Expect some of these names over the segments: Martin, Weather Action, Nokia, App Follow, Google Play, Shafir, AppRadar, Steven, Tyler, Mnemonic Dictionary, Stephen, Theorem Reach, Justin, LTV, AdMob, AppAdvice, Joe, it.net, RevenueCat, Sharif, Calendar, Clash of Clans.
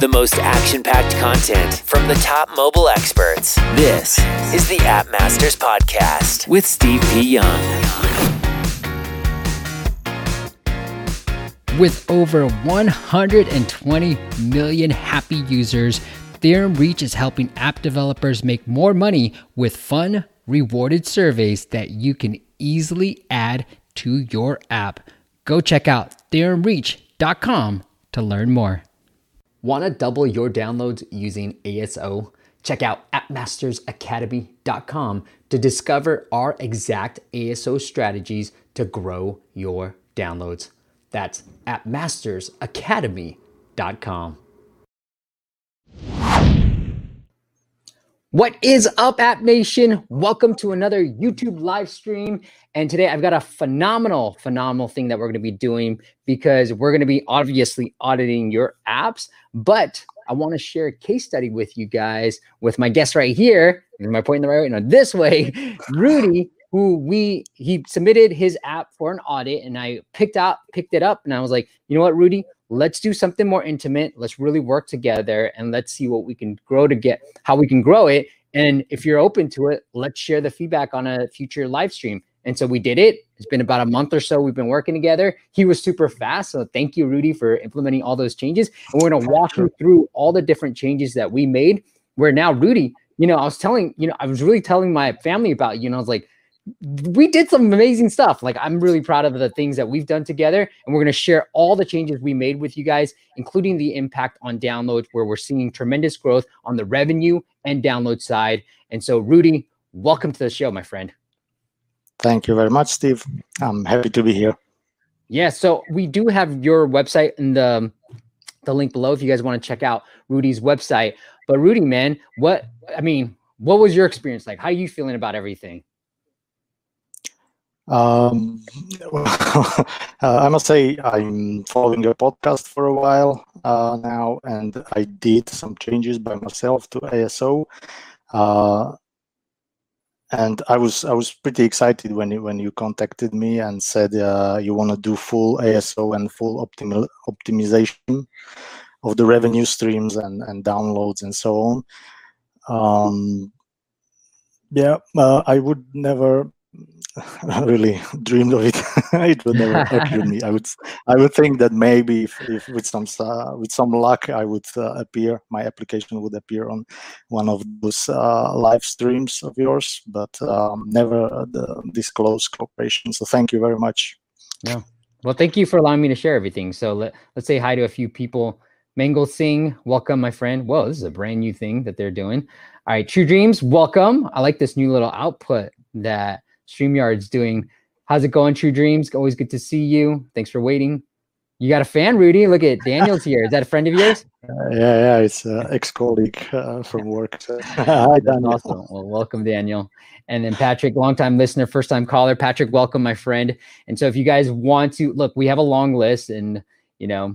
the most action-packed content from the top mobile experts. This is the App Masters Podcast with Steve P. Young. With over 120 million happy users, Theorem Reach is helping app developers make more money with fun, rewarded surveys that you can easily add to your app. Go check out theoremreach.com to learn more. Want to double your downloads using ASO? Check out appmastersacademy.com to discover our exact ASO strategies to grow your downloads. That's appmastersacademy.com. What is up, App Nation? Welcome to another YouTube live stream. And today I've got a phenomenal thing that we're going to be doing, because we're going to be obviously auditing your apps. But I want to share a case study with you guys with my guest right here. Am I pointing the right way? No, this way. Rudy, who he submitted his app for an audit, and I picked it up, and I was like, you know what, Rudy? Let's do something more intimate. Let's really work together, and let's see what we can grow to get, how we can grow it. And if you're open to it, let's share the feedback on a future live stream. And so we did it. It's been about a month or so. We've been working together. He was super fast. So thank you, Rudy, for implementing all those changes. And we're going to walk you through all the different changes that we made, where now Rudy, I was really telling my family about, I was like, we did some amazing stuff. Like, I'm really proud of the things that we've done together, and we're going to share all the changes we made with you guys, including the impact on downloads, where we're seeing tremendous growth on the revenue and download side. And so, Rudy, welcome to the show, my friend. Thank you very much, Steve. I'm happy to be here. Yeah, so we do have your website in the link below if you guys want to check out Rudy's website. But Rudy, man, what was your experience like? How are you feeling about everything? I must say I'm following your podcast for a while now, and I did some changes by myself to ASO, and I was pretty excited when you contacted me and said you want to do full ASO and full optimization of the revenue streams and downloads and so on. I would never really dreamed of it. It would never occur to me. I would think that maybe if with some luck, I would my application would appear on one of those live streams of yours, but never this close cooperation. So thank you very much. Yeah. Well, thank you for allowing me to share everything. So let's say hi to a few people. Mangle Singh, welcome, my friend. Whoa, this is a brand new thing that they're doing. All right, True Dreams, welcome. I like this new little output that StreamYard's doing. How's it going, True Dreams? Always good to see you. Thanks for waiting. You got a fan, Rudy? Look at Daniel's here. Is that a friend of yours? It's an ex-colleague from work. Hi, Daniel. Awesome. Well, welcome, Daniel. And then Patrick, longtime listener, first-time caller. Patrick, welcome, my friend. And so if you guys want to, look, we have a long list, and, we have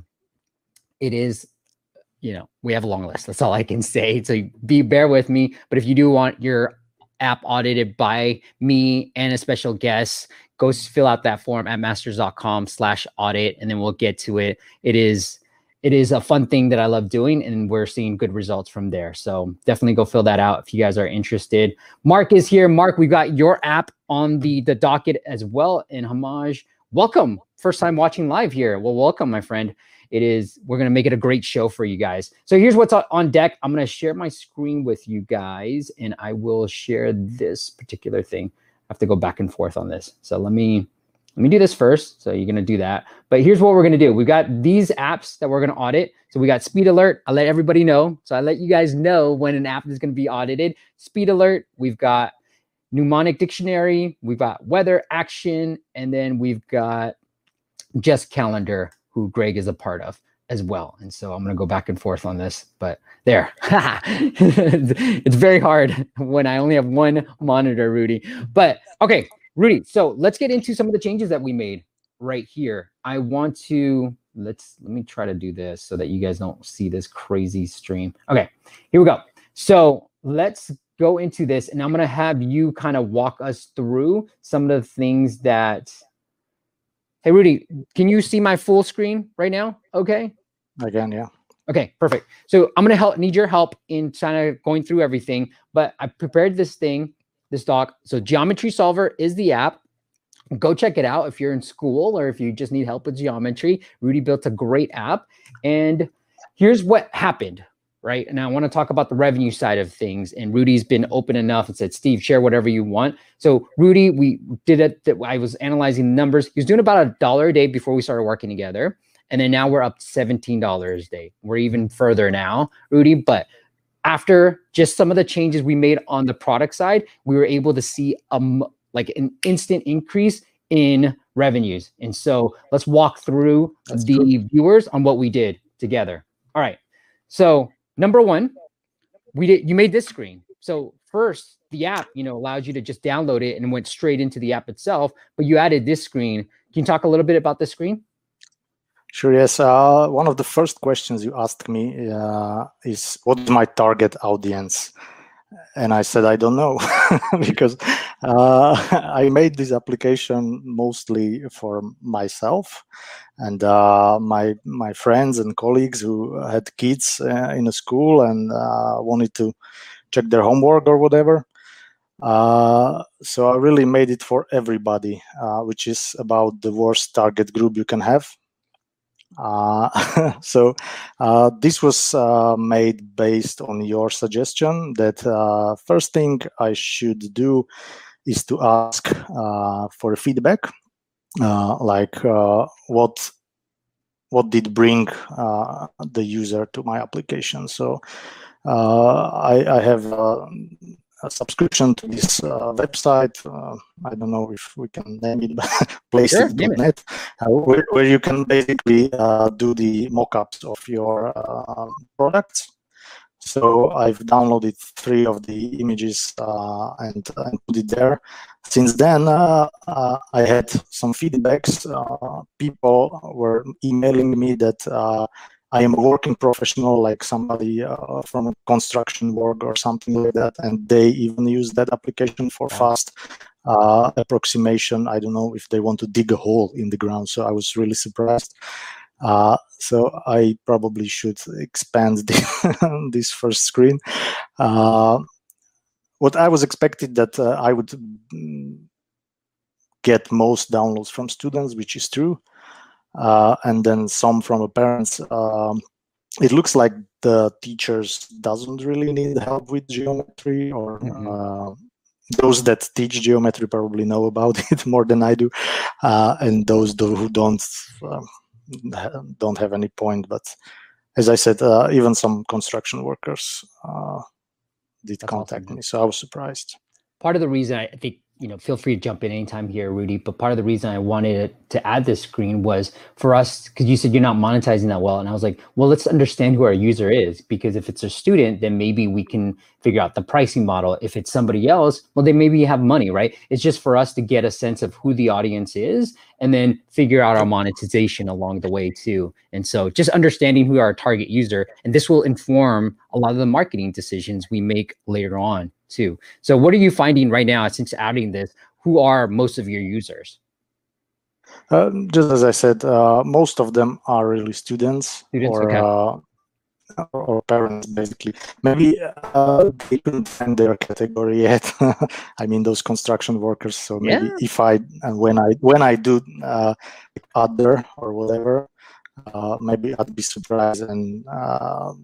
a long list. That's all I can say. So bear with me. But if you do want your app audited by me and a special guest, go fill out that form at masters.com/audit, and then we'll get to it. It is a fun thing that I love doing, and we're seeing good results from there. So definitely go fill that out if you guys are interested. Mark is here. Mark, we got your app on the docket as well. And Hamaj, welcome. First time watching live here. Well, welcome, my friend. We're going to make it a great show for you guys. So here's what's on deck. I'm going to share my screen with you guys, and I will share this particular thing. I have to go back and forth on this. So let me do this first. So you're going to do that. But here's what we're going to do. We've got these apps that we're going to audit. So we got Speed Alert. I let everybody know. So I let you guys know when an app is going to be audited. Speed Alert. We've got Mnemonic Dictionary. We've got Weather Action. And then we've got just Calendar, who Greg is a part of as well. And so I'm going to go back and forth on this, but there. It's very hard when I only have one monitor, Rudy. But okay, Rudy, so let's get into some of the changes that we made right here. I want to, let me try to do this so that you guys don't see this crazy stream. Okay, here we go. So let's go into this, and I'm going to have you kind of walk us through some of the things that... Hey, Rudy, can you see my full screen right now? Okay. Again, yeah. Okay, perfect. So I'm gonna need your help in kind of going through everything, but I prepared this doc. So Geometry Solver is the app. Go check it out if you're in school or if you just need help with geometry. Rudy built a great app. And here's what happened, right? And I want to talk about the revenue side of things. And Rudy's been open enough and said, Steve, share whatever you want. So Rudy, we did it. I was analyzing the numbers. He was doing about $1 a day before we started working together. And then now we're up to $17 a day. We're even further now, Rudy. But after just some of the changes we made on the product side, we were able to see like an instant increase in revenues. And so let's walk through viewers on what we did together. All right. So number one, you made this screen. So first, the app, allows you to just download it and went straight into the app itself, but you added this screen. Can you talk a little bit about this screen? Sure, yes. One of the first questions you asked me is, what's my target audience? And I said, I don't know, because I made this application mostly for myself and my friends and colleagues who had kids in a school and wanted to check their homework or whatever. So I really made it for everybody, which is about the worst target group you can have. So this was made based on your suggestion that first thing I should do is to ask for feedback, like what did bring the user to my application. So I have a subscription to this website. I don't know if we can name it, but place it.net, where you can basically do the mock-ups of your products. So I've downloaded 3 of the images and put it there. Since then, I had some feedbacks. People were emailing me that I am a working professional, like somebody from construction work or something like that, and they even use that application for fast approximation. I don't know if they want to dig a hole in the ground, so I was really surprised. So I probably should expand this first screen. What I was expected that I would get most downloads from students, which is true. And then some from the parents. It looks like the teachers doesn't really need help with geometry, or those that teach geometry probably know about it more than I do, and those who don't have any point. But as I said, even some construction workers did contact me, so I was surprised. Part of the reason I think, feel free to jump in anytime here, Rudy. But part of the reason I wanted to add this screen was for us, because you said you're not monetizing that well. And I was like, well, let's understand who our user is, because if it's a student, then maybe we can figure out the pricing model. If it's somebody else, well, they maybe have money, right? It's just for us to get a sense of who the audience is and then figure out our monetization along the way too. And so just understanding who our target user, and this will inform a lot of the marketing decisions we make later on too. So what are you finding right now since adding this? Who are most of your users? Just as I said, most of them are really students or, or parents, basically. Maybe they couldn't find their category yet. I mean, those construction workers. So maybe if when I do other or whatever, maybe I'd be surprised and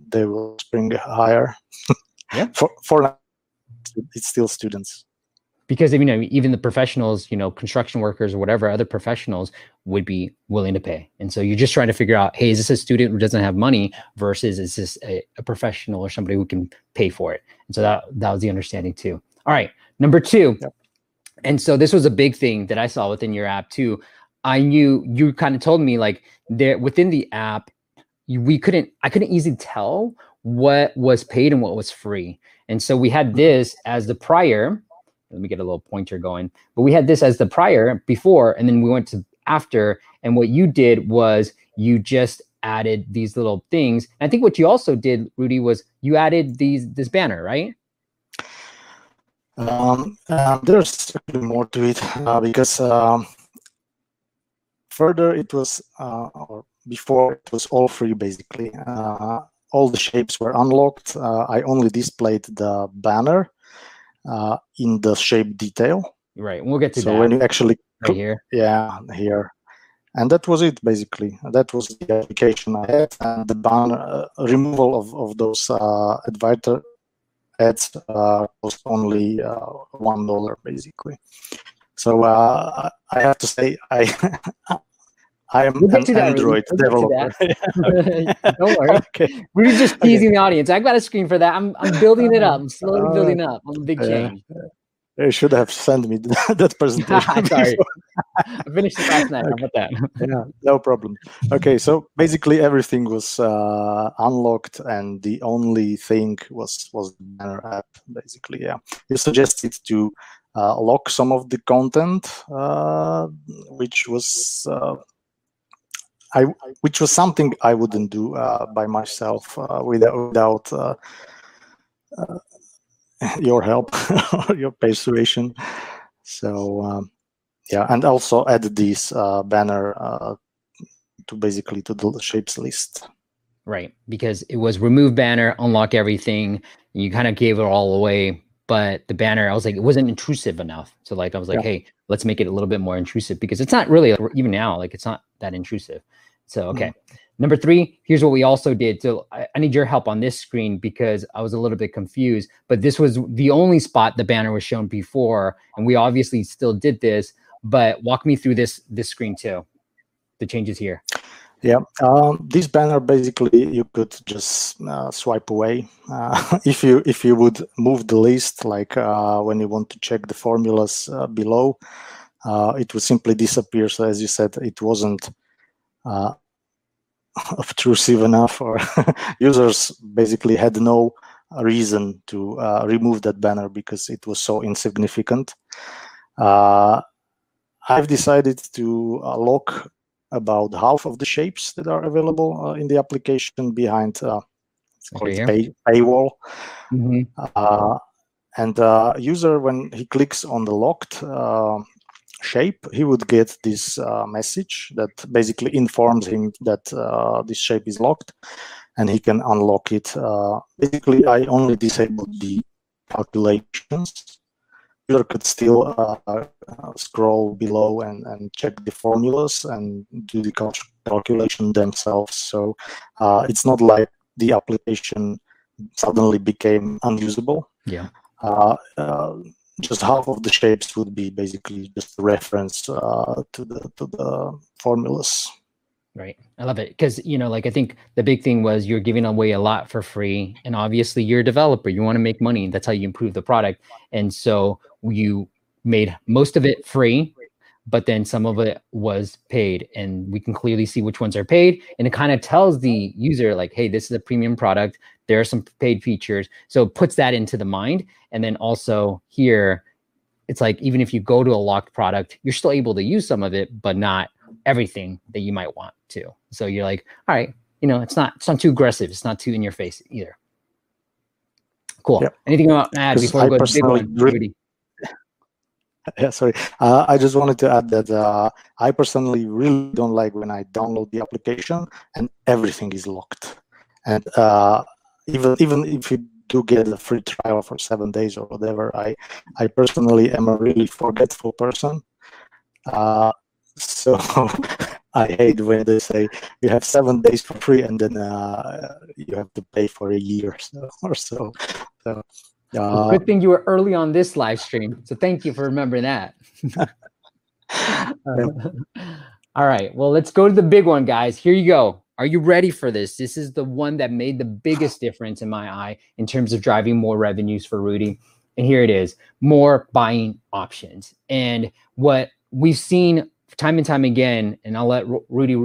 they will spring higher. For now. It's still students, because even the professionals, construction workers or whatever, other professionals would be willing to pay. And so you're just trying to figure out, hey, is this a student who doesn't have money versus is this a professional or somebody who can pay for it? And so that was the understanding too. All right, number two. Yep. And so this was a big thing that I saw within your app too. I knew you kind of told me like there within the app, I couldn't easily tell what was paid and what was free. And so we had this as the prior. Let me get a little pointer going. But we had this as the prior before, and then we went to after. And what you did was you just added these little things. And I think what you also did, Rudy, was you added this banner, right? There's more to it because further it was, or before it was all free, basically. All the shapes were unlocked. I only displayed the banner in the shape detail. Right, we'll get to that. So when you actually click here, and that was it, basically. That was the application I had, and the banner removal of those advertiser ads cost only $1, basically. So I have to say, I am an Android developer. Don't worry. Okay. We're just teasing the audience. I got a screen for that. I'm building it up. I'm slowly building up. I'm a big change. You should have sent me that presentation. Sorry. I finished it last night. How about that? Yeah, no problem. Okay, so basically everything was unlocked, and the only thing was the banner app, basically. Yeah, you suggested to lock some of the content, which was. Which was something I wouldn't do by myself without your help or your persuasion. So yeah, and also add this banner to the shapes list. Right, because it was remove banner, unlock everything. And you kind of gave it all away, but the banner, I was like, it wasn't intrusive enough. So like, I was like, hey, let's make it a little bit more intrusive, because it's not really, even now, like it's not that intrusive. So, okay. Number three, here's what we also did. So I need your help on this screen, because I was a little bit confused, but this was the only spot the banner was shown before. And we obviously still did this, but walk me through this screen too, the changes here. Yeah, this banner, basically you could just swipe away if you would move the list, like when you want to check the formulas below, it would simply disappear. So as you said, it wasn't obtrusive enough, or users basically had no reason to remove that banner because it was so insignificant. I've decided to lock about half of the shapes that are available in the application behind paywall. And user, when he clicks on the locked shape, he would get this message that basically informs him that this shape is locked, and he can unlock it. Basically, I only disabled the calculations. User could still scroll below and check the formulas and do the calculation themselves. So it's not like the application suddenly became unusable. Yeah. Just half of the shapes would be basically just a reference to the formulas. Right. I love it. Because, you know, like, I think the big thing was you're giving away a lot for free. And obviously you're a developer, you want to make money. That's how you improve the product. And so you made most of it free, but then some of it was paid. And we can clearly see which ones are paid. And it kind of tells the user, like, hey, this is a premium product. There are some paid features. So it puts that into the mind. And then also here, it's like, even if you go to a locked product, you're still able to use some of it, but not everything that you might want to. So you're like, all right, you know, it's not too aggressive. It's not too in your face either. Cool. Yep. Anything about ads before we go to big one, Rudy? Yeah, sorry. I just wanted to add that I personally really don't like when I download the application and everything is locked. And even if you do get a free trial for 7 days or whatever, I personally am a really forgetful person. So I hate when they say you have 7 days for free and then you have to pay for a year or so. So good thing you were early on this live stream. So thank you for remembering that. All right. Well, let's go to the big one, guys. Here you go. Are you ready for this? This is the one that made the biggest difference in my eye in terms of driving more revenues for Rudy. And here it is, more buying options. And what we've seen time and time again, and I'll let Rudy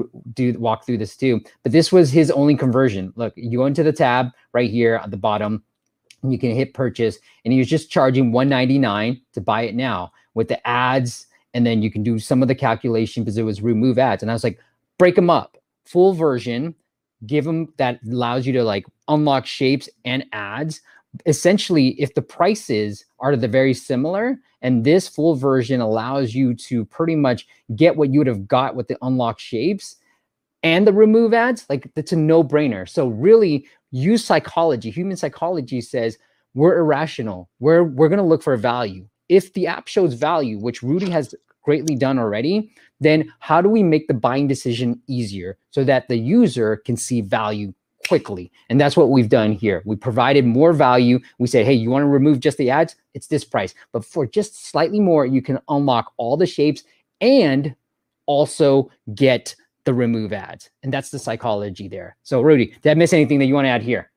walk through this too, but this was his only conversion. Look, you go into the tab right here at the bottom, and you can hit purchase, and he was just charging $199 to buy it now with the ads, and then you can do some of the calculation because it was remove ads. And I was like, break them up, full version, give them that allows you to like unlock shapes and ads. Essentially, if the prices are the very similar, and this full version allows you to pretty much get what you would have got with the unlocked shapes and the remove ads, like that's a no-brainer. So really use psychology. Human psychology says we're irrational. We're going to look for value. If the app shows value, which Rudy has greatly done already, then how do we make the buying decision easier so that the user can see value quickly? And that's what we've done here. We provided more value. We said, hey, you want to remove just the ads? It's this price. But for just slightly more, you can unlock all the shapes and also get the remove ads. And that's the psychology there. So Rudy, did I miss anything that you want to add here?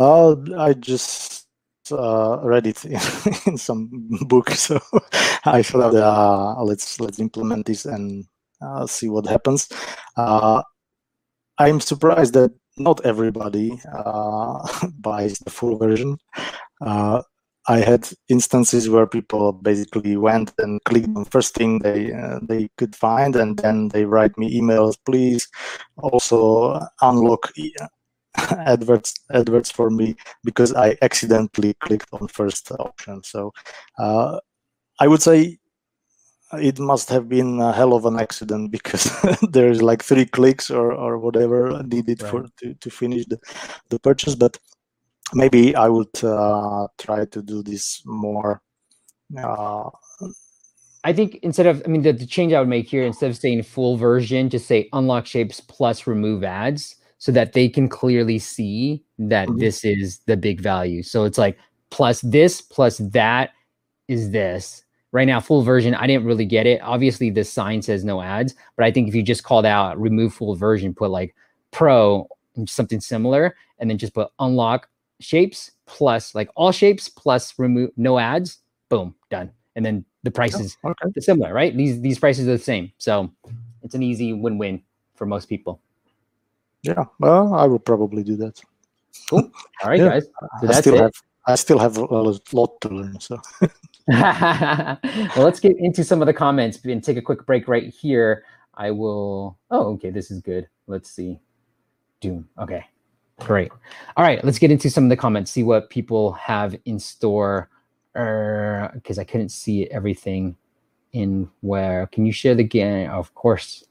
I just read it in some book. So I thought, let's implement this and see what happens. I'm surprised that not everybody buys the full version. I had instances where people basically went and clicked on the first thing they could find, and then they write me emails, please also unlock adverts for me because I accidentally clicked on first option. So I would say it must have been a hell of an accident because there's like 3 clicks or whatever needed for to finish the purchase. But maybe I would try to do this more. I think instead of, the change I would make here, instead of saying full version, just say unlock shapes plus remove ads so that they can clearly see that this is the big value. So it's like plus this, plus that is this. Right now, full version, I didn't really get it. Obviously, this sign says no ads, but I think if you just called out remove full version, put like pro, something similar, and then just put unlock shapes plus like all shapes plus remove no ads, boom, done. And then the prices are similar, right? These prices are the same. So it's an easy win-win for most people. Yeah, well, I will probably do that. Cool. All right, guys. So that's it. I still have a lot to learn. So. Well, let's get into some of the comments and take a quick break right here. I will. Oh, okay. This is good. Let's see. Doom. Okay. Great. All right. Let's get into some of the comments, see what people have in store. Because I couldn't see everything in where. Can you share the game? Of course.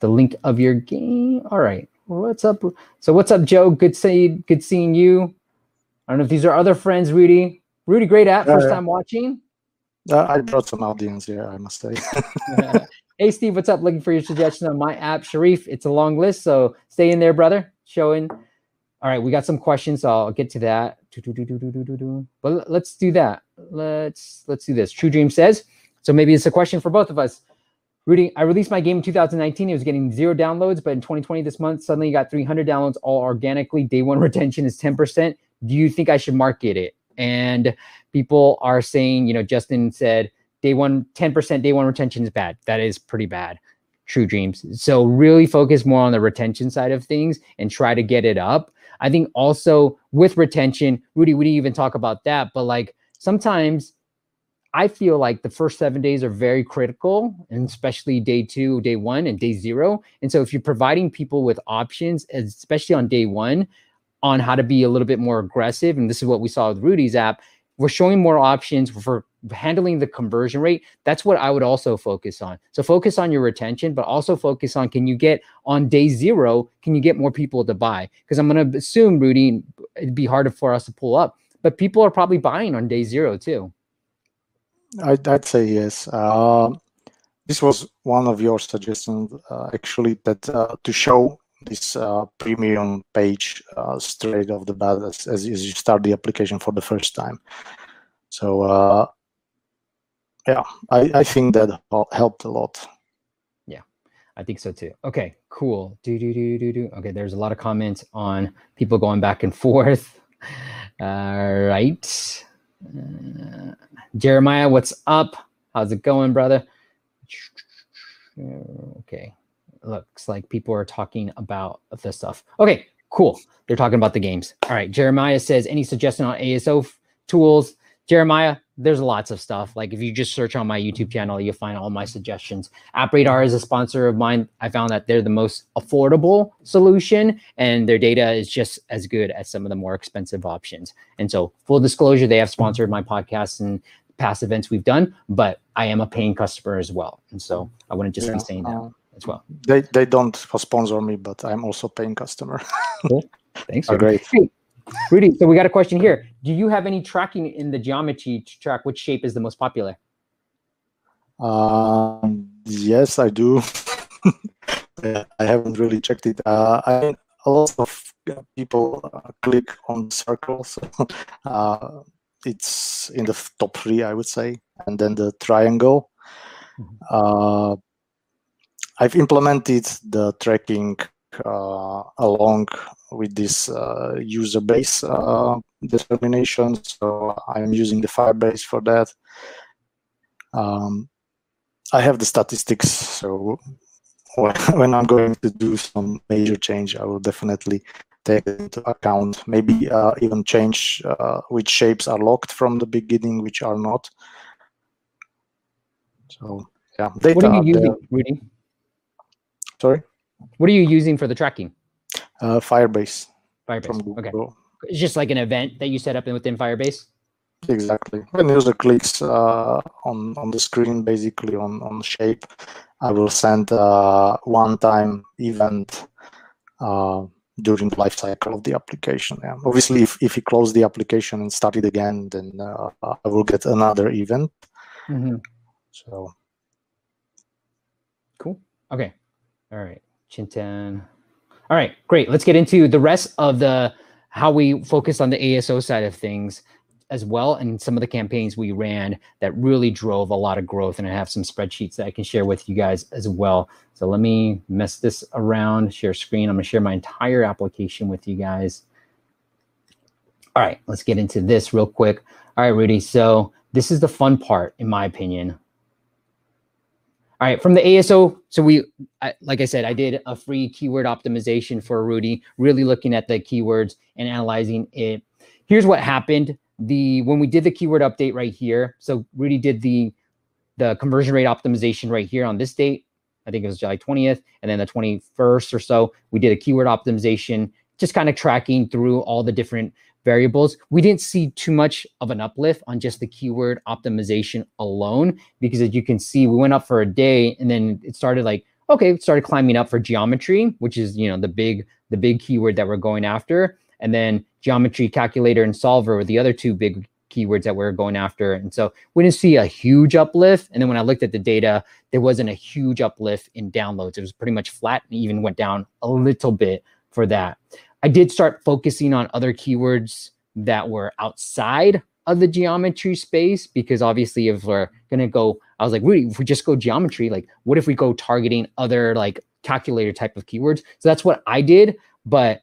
The link of your game. All right. Well, what's up? So, what's up, Joe? Good seeing you. I don't know if these are other friends, Rudy. Rudy, great app. First time watching. I brought some audience here, I must say. Hey, Steve, what's up? Looking for your suggestion on my app, Sharif. It's a long list, so stay in there, brother. Showing. All right, we got some questions. So I'll get to that. But let's do that. Let's do this. True Dream says, so maybe it's a question for both of us. Rudy, I released my game in 2019. It was getting 0 downloads, but in 2020, this month, suddenly you got 300 downloads all organically. Day one retention is 10%. Do you think I should market it? And people are saying, Justin said day one, 10% day one retention is bad. That is pretty bad, True Dreams. So really focus more on the retention side of things and try to get it up. I think also with retention, Rudy, we didn't even talk about that, but like sometimes I feel like the first 7 days are very critical, and especially day 2, day 1 and day 0. And so if you're providing people with options, especially on day 1, on how to be a little bit more aggressive. And this is what we saw with Rudy's app. We're showing more options for handling the conversion rate. That's what I would also focus on. So focus on your retention, but also focus on, can you get on day 0, can you get more people to buy? Because I'm going to assume, Rudy, it'd be harder for us to pull up, but people are probably buying on day 0 too. I'd say yes. This was one of your suggestions, actually, that to show this premium page straight off the bat as you start the application for the first time. So yeah, I think that helped a lot. Yeah, I think so too. Okay, cool. Okay, there's a lot of comments on people going back and forth. All right. Jeremiah, what's up? How's it going, brother? Okay. Looks like people are talking about this stuff. Okay, cool. They're talking about the games. All right, Jeremiah says, any suggestion on ASO tools? Jeremiah, there's lots of stuff. Like if you just search on my YouTube channel, you'll find all my suggestions. AppRadar is a sponsor of mine. I found that they're the most affordable solution, and their data is just as good as some of the more expensive options. And so full disclosure, they have sponsored my podcast and past events we've done, but I am a paying customer as well. And so I wouldn't just be saying that. as well. They don't sponsor me, but I'm also a paying customer. Cool. Thanks. Oh, great. Hey, Rudy, so we got a question here. Do you have any tracking in the geometry to track which shape is the most popular? Yes, I do. I haven't really checked it. A lot of people click on circles. It's in the top three, I would say, and then the triangle. I've implemented the tracking along with this user base determination, so I'm using the Firebase for that. I have the statistics, so when I'm going to do some major change, I will definitely take it into account. Maybe even change which shapes are locked from the beginning, which are not. So yeah, data. What are you using, Rudy? Sorry? What are you using for the tracking? Firebase. Firebase. From Google. Okay. It's just like an event that you set up within Firebase? Exactly. When the user clicks on the screen, basically on shape, I will send a one-time event during the life cycle of the application. Yeah. Obviously, if you close the application and start it again, then I will get another event. Mm-hmm. So cool. Okay. All right, Chintan. All right, great. Let's get into the rest of the how we focus on the ASO side of things as well, and some of the campaigns we ran that really drove a lot of growth. And I have some spreadsheets that I can share with you guys as well. So let me mess this around, share screen. I'm gonna share my entire application with you guys. All right, let's get into this real quick. All right, Rudy, so this is the fun part, in my opinion. All right, from the ASO, so like I said, I did a free keyword optimization for Rudy, really looking at the keywords and analyzing it. Here's what happened. When we did the keyword update right here, so Rudy did the conversion rate optimization right here on this date. I think it was July 20th, and then the 21st or so, we did a keyword optimization, just kind of tracking through all the different variables. We didn't see too much of an uplift on just the keyword optimization alone, because as you can see, we went up for a day and then it started started climbing up for geometry, which is, you know, the big keyword that we're going after. And then geometry calculator and solver were the other two big keywords that we're going after. And so we didn't see a huge uplift. And then when I looked at the data, there wasn't a huge uplift in downloads. It was pretty much flat and even went down a little bit for that. I did start focusing on other keywords that were outside of the geometry space, because obviously if we're going to go, I was like, Rudy, if we just go geometry, like what if we go targeting other like calculator type of keywords? So that's what I did, but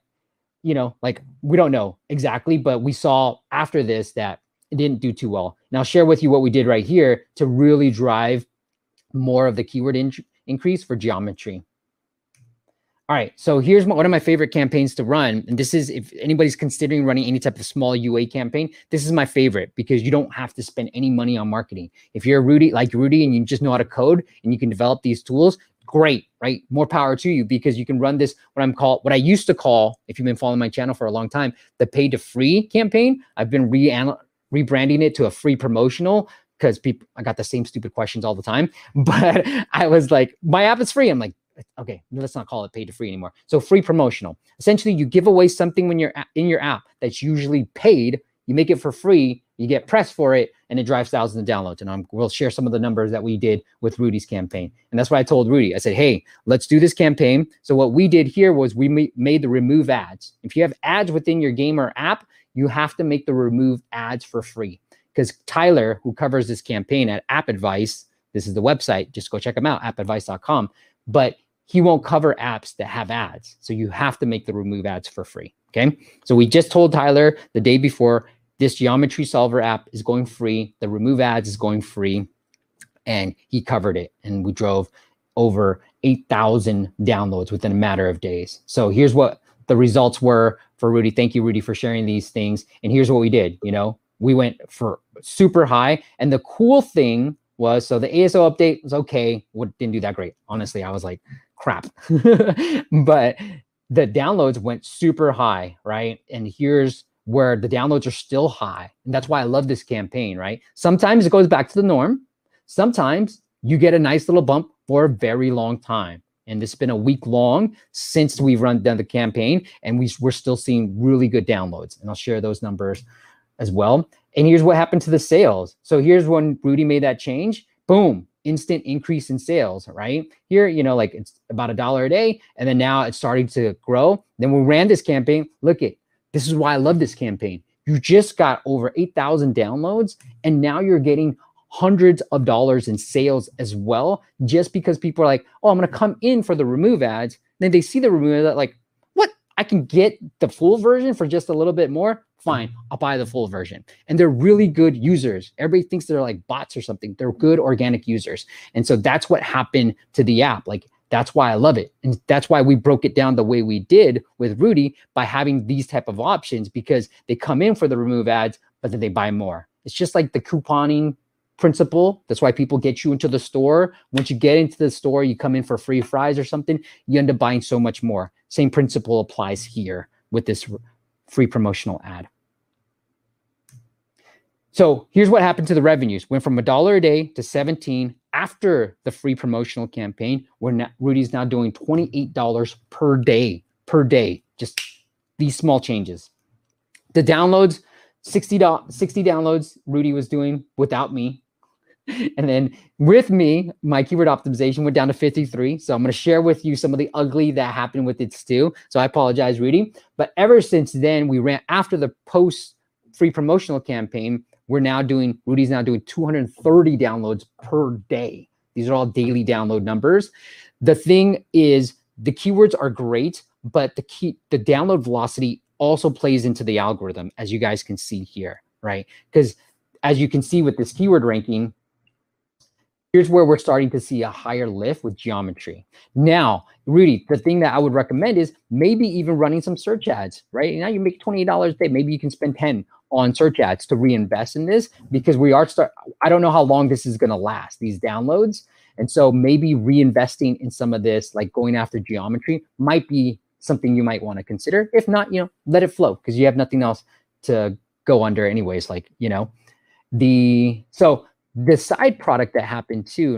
you know, like we don't know exactly, but we saw after this that it didn't do too well. And I'll share with you what we did right here to really drive more of the keyword increase for geometry. All right, so here's one of my favorite campaigns to run. And this is, if anybody's considering running any type of small UA campaign, this is my favorite because you don't have to spend any money on marketing. If you're Rudy and you just know how to code and you can develop these tools, great, right? More power to you, because you can run this, what I used to call, if you've been following my channel for a long time, the pay to free campaign. I've been rebranding it to a free promotional, because I got the same stupid questions all the time. But I was like, my app is free. I'm like, okay, let's not call it paid to free anymore. So free promotional. Essentially, you give away something when you're in your app that's usually paid. You make it for free, you get press for it, and it drives thousands of downloads. And we'll share some of the numbers that we did with Rudy's campaign. And that's why I told Rudy, I said, hey, let's do this campaign. So what we did here was we made the remove ads. If you have ads within your game or app, you have to make the remove ads for free. Because Tyler, who covers this campaign at App Advice, this is the website, just go check him out, appadvice.com. But he won't cover apps that have ads. So you have to make the remove ads for free, okay? So we just told Tyler the day before, this Geometry Solver app is going free, the remove ads is going free, and he covered it. And we drove over 8,000 downloads within a matter of days. So here's what the results were for Rudy. Thank you, Rudy, for sharing these things. And here's what we did, you know? We went for super high, and the cool thing was, so the ASO update was okay. Didn't do that great. Honestly, I was like, crap. But the downloads went super high, right? And here's where the downloads are still high. And that's why I love this campaign, right? Sometimes it goes back to the norm. Sometimes you get a nice little bump for a very long time. And it's been a week long since we've run down the campaign, and we're still seeing really good downloads. And I'll share those numbers as well. And here's what happened to the sales. So here's when Rudy made that change. Boom, instant increase in sales, right? Here, you know, like it's about $1 a day. And then now it's starting to grow. Then we ran this campaign. Look at, this is why I love this campaign. You just got over 8,000 downloads, and now you're getting hundreds of dollars in sales as well, just because people are like, oh, I'm going to come in for the remove ads. Then they see the remove ad, like, what? I can get the full version for just a little bit more? Fine, I'll buy the full version. And they're really good users. Everybody thinks they're like bots or something. They're good organic users. And so that's what happened to the app. Like, that's why I love it. And that's why we broke it down the way we did with Rudy, by having these type of options, because they come in for the remove ads, but then they buy more. It's just like the couponing principle. That's why people get you into the store. Once you get into the store, you come in for free fries or something, you end up buying so much more. Same principle applies here with this free promotional ad. So here's what happened to the revenues. Went from $1 a day to 17 after the free promotional campaign. Rudy's now doing $28 per day. Just these small changes. The downloads, 60 downloads Rudy was doing without me. And then with me, my keyword optimization went down to 53. So I'm going to share with you some of the ugly that happened with it too. So I apologize, Rudy. But ever since then, we ran after the post-free promotional campaign. Rudy's now doing 230 downloads per day. These are all daily download numbers. The thing is, the keywords are great, but the download velocity also plays into the algorithm, as you guys can see here, right? Because as you can see with this keyword ranking, here's where we're starting to see a higher lift with geometry. Now, Rudy, the thing that I would recommend is maybe even running some search ads, right? Now you make $28 a day. Maybe you can spend 10 on search ads to reinvest in this, because I don't know how long this is going to last, these downloads. And so maybe reinvesting in some of this, like going after geometry, might be something you might want to consider. If not, you know, let it flow, because you have nothing else to go under anyways. Like, you know, the side product that happened too,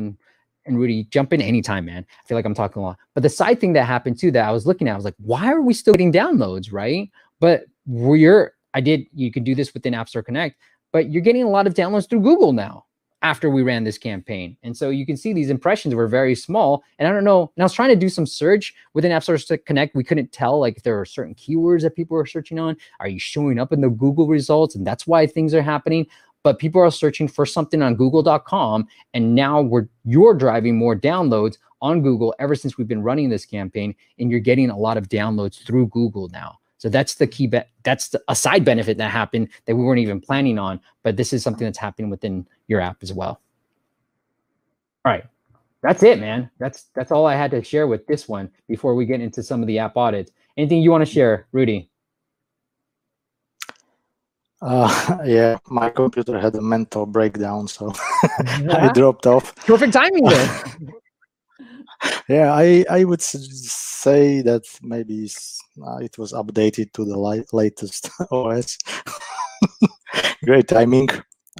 and Rudy, jump in anytime, man. I feel like I'm talking a lot. But the side thing that happened too that I was looking at, I was like, why are we still getting downloads, right? But you can do this within App Store Connect, but you're getting a lot of downloads through Google now after we ran this campaign. And so you can see these impressions were very small. And I don't know, and I was trying to do some search within App Store Connect. We couldn't tell, like, if there were certain keywords that people were searching on. Are you showing up in the Google results? And that's why things are happening. But people are searching for something on google.com, and now you're driving more downloads on Google ever since we've been running this campaign, and you're getting a lot of downloads through Google now. So that's the key a side benefit that happened that we weren't even planning on, but this is something that's happening within your app as well. All right. That's it, man. That's all I had to share with this one before we get into some of the app audits. Anything you want to share, Rudy? Yeah, my computer had a mental breakdown, so I dropped off. Perfect timing there. Yeah, I would say that maybe it was updated to the latest OS. Great timing.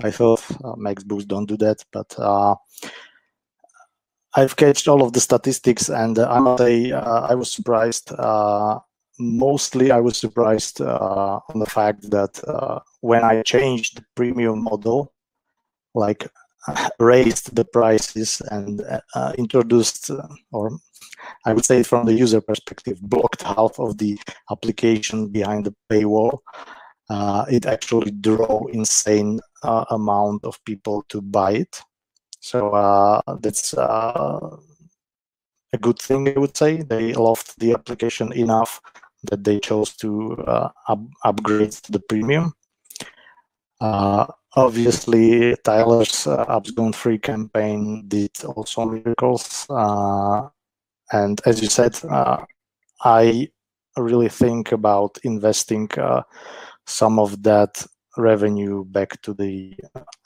I thought MacBooks don't do that, but I've catched all of the statistics, and I was surprised. Mostly I was surprised on the fact that when I changed the premium model, like raised the prices and introduced, or I would say from the user perspective, blocked half of the application behind the paywall, it actually drew insane amount of people to buy it. So that's a good thing, I would say. They loved the application enough that they chose to upgrade to the premium. Obviously, Tyler's Apps Gone Free campaign did also miracles. And as you said, I really think about investing some of that revenue back to the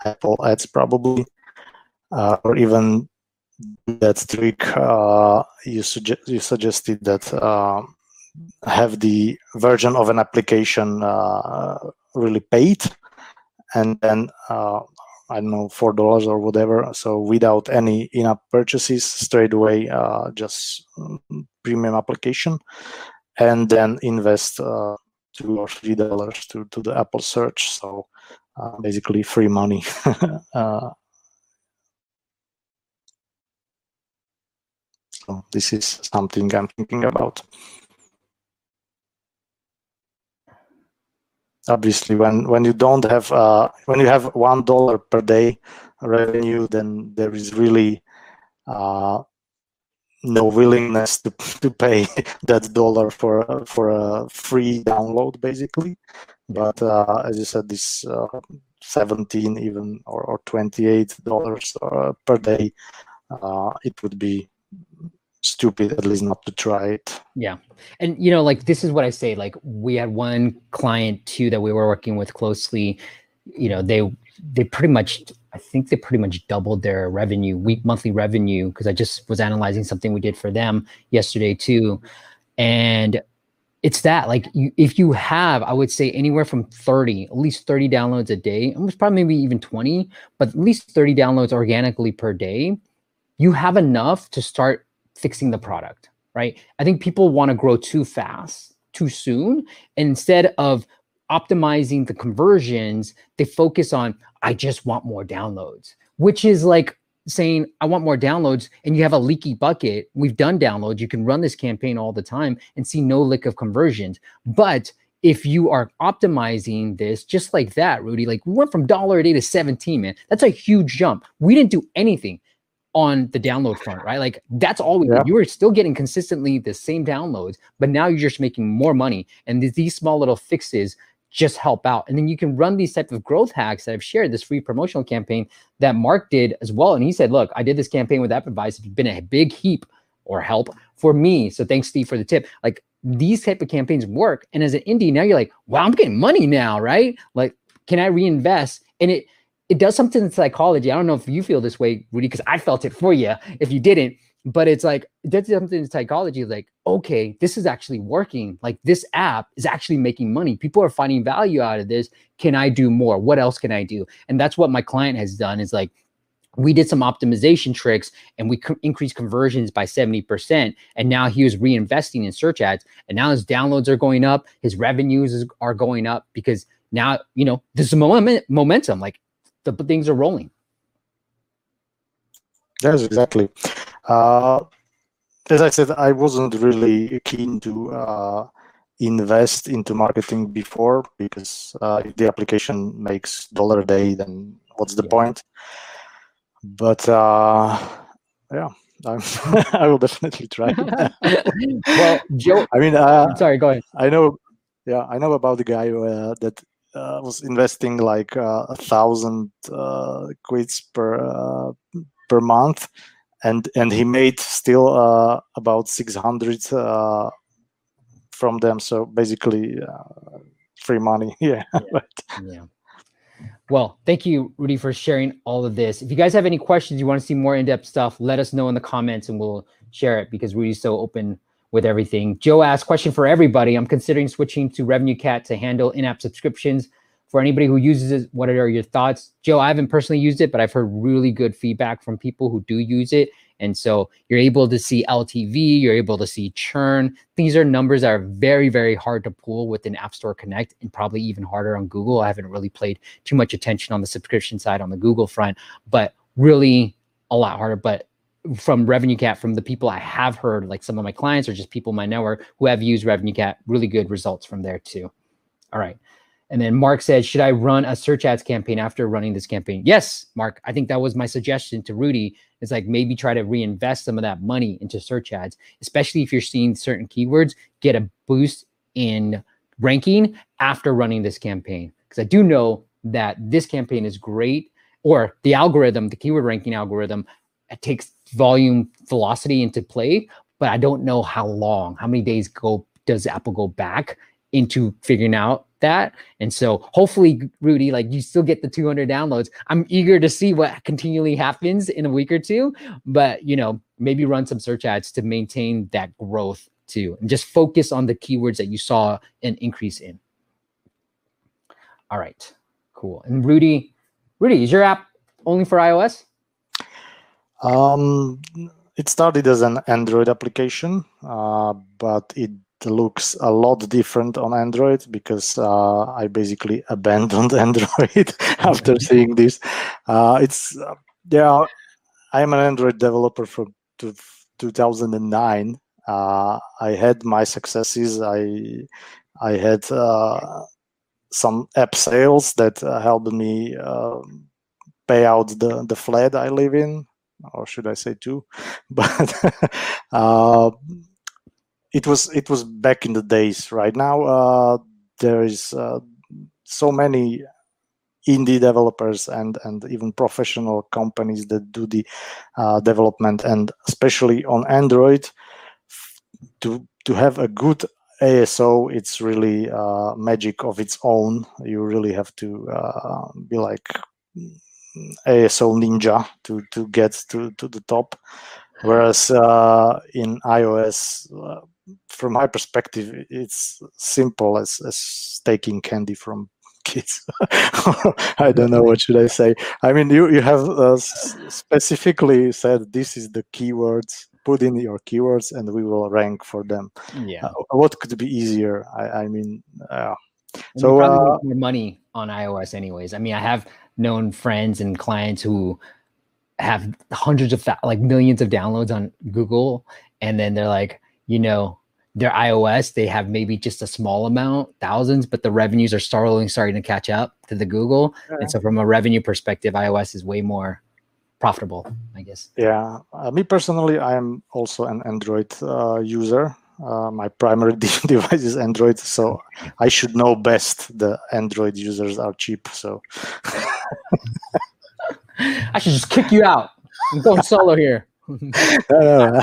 Apple ads, probably, or even that trick you suggested, that have the version of an application really paid, and then I don't know, $4 or whatever. So without any in-app purchases, straight away, just premium application, and then invest $2 or $3 to the Apple search. So basically free money. So this is something I'm thinking about. Obviously, when you don't have when you have $1 per day revenue, then there is really no willingness to pay that $1 for a free download, basically. But as you said, this $17 even or $28 per day, it would be stupid at least not to try it. Yeah. And you know, like, this is what I say, like, we had one client too that we were working with closely. You know, they pretty much, I think they pretty much doubled their revenue, monthly revenue, because I just was analyzing something we did for them yesterday too. And it's that, like, if you have, I would say anywhere from 30, at least 30 downloads a day, almost probably maybe even 20, but at least 30 downloads organically per day, you have enough to start fixing the product, right? I think people want to grow too fast, too soon. And instead of optimizing the conversions, they focus on, I just want more downloads, which is like saying, I want more downloads, and you have a leaky bucket. We've done downloads. You can run this campaign all the time and see no lick of conversions. But if you are optimizing this just like that, Rudy, like, we went from $1 a day to 17, man. That's a huge jump. We didn't do anything on the download front, right? Like, that's all we did. You were still getting consistently the same downloads, but now you're just making more money. And these small little fixes just help out. And then you can run these type of growth hacks that I've shared, this free promotional campaign that Mark did as well. And he said, look, I did this campaign with AppAdvice. It's been a big heap or help for me. So thanks, Steve, for the tip. Like, these type of campaigns work. And as an indie, now you're like, wow, I'm getting money now, right? Like, can I reinvest? And it does something in psychology. I don't know if you feel this way, Rudy, because I felt it for you if you didn't, but it's like, it does something in psychology, like, okay, this is actually working. Like, this app is actually making money. People are finding value out of this. Can I do more? What else can I do? And that's what my client has done, is like, we did some optimization tricks and we increased conversions by 70%. And now he was reinvesting in search ads, and now his downloads are going up. His revenues are going up, because now, you know, there's momentum, like, but things are rolling. Yes, exactly. As I said, I wasn't really keen to invest into marketing before, because if the application makes $1 a day, then what's the point? But yeah, I will definitely try. Well, Joe, I mean, I'm sorry, go ahead. I know about the guy that was investing like 1,000 quids per month, and he made still about 600 from them. So basically, free money. Yeah. Well, thank you, Rudy, for sharing all of this. If you guys have any questions, you want to see more in-depth stuff, let us know in the comments, and we'll share it, because Rudy's so open with everything. Joe asked, question for everybody. I'm considering switching to RevenueCat to handle in-app subscriptions. For anybody who uses it, what are your thoughts? Joe, I haven't personally used it, but I've heard really good feedback from people who do use it. And so you're able to see LTV, you're able to see churn. These are numbers that are very, very hard to pull within App Store Connect, and probably even harder on Google. I haven't really paid too much attention on the subscription side on the Google front, but really a lot harder. But from RevenueCat, from the people I have heard, like some of my clients or just people in my network who have used RevenueCat, really good results from there too. All right. And then Mark said, should I run a search ads campaign after running this campaign? Yes, Mark. I think that was my suggestion to Rudy. It's like, maybe try to reinvest some of that money into search ads, especially if you're seeing certain keywords get a boost in ranking after running this campaign. Because I do know that this campaign is great, or the algorithm, the keyword ranking algorithm, it takes volume velocity into play, but I don't know how many days does Apple go back into figuring out that. And so hopefully, Rudy, like, you still get the 200 downloads. I'm eager to see what continually happens in a week or two, but you know, maybe run some search ads to maintain that growth too, and just focus on the keywords that you saw an increase in. All right, cool. And Rudy, is your app Only for iOS? It started as an Android application, but it looks a lot different on Android because I basically abandoned Android after seeing this. Yeah, I'm an Android developer from 2009. I had my successes. I had some app sales that helped me pay out the flat I live in, or should I say two? But it was back in the days. Right now, there is so many indie developers and even professional companies that do the development, and especially on Android, to have a good ASO, it's really magic of its own. You really have to be like ASO ninja to get to the top. Whereas in iOS, from my perspective, it's simple as taking candy from kids. I don't know, what should I say? I mean, you have specifically said this is the keywords. Put in your keywords, and we will rank for them. Yeah. What could be easier? I mean, so you probably make more money on iOS, anyways. I mean, I have known friends and clients who have hundreds of millions of downloads on Google, and then they're like, their iOS, they have maybe just a small amount, thousands, but the revenues are starting to catch up to the Google. Yeah. And so, from a revenue perspective, iOS is way more profitable, I guess. Yeah, me personally, I am also an Android user. My primary device is Android, so I should know best. The Android users are cheap, so I should just kick you out. I'm going solo here. No.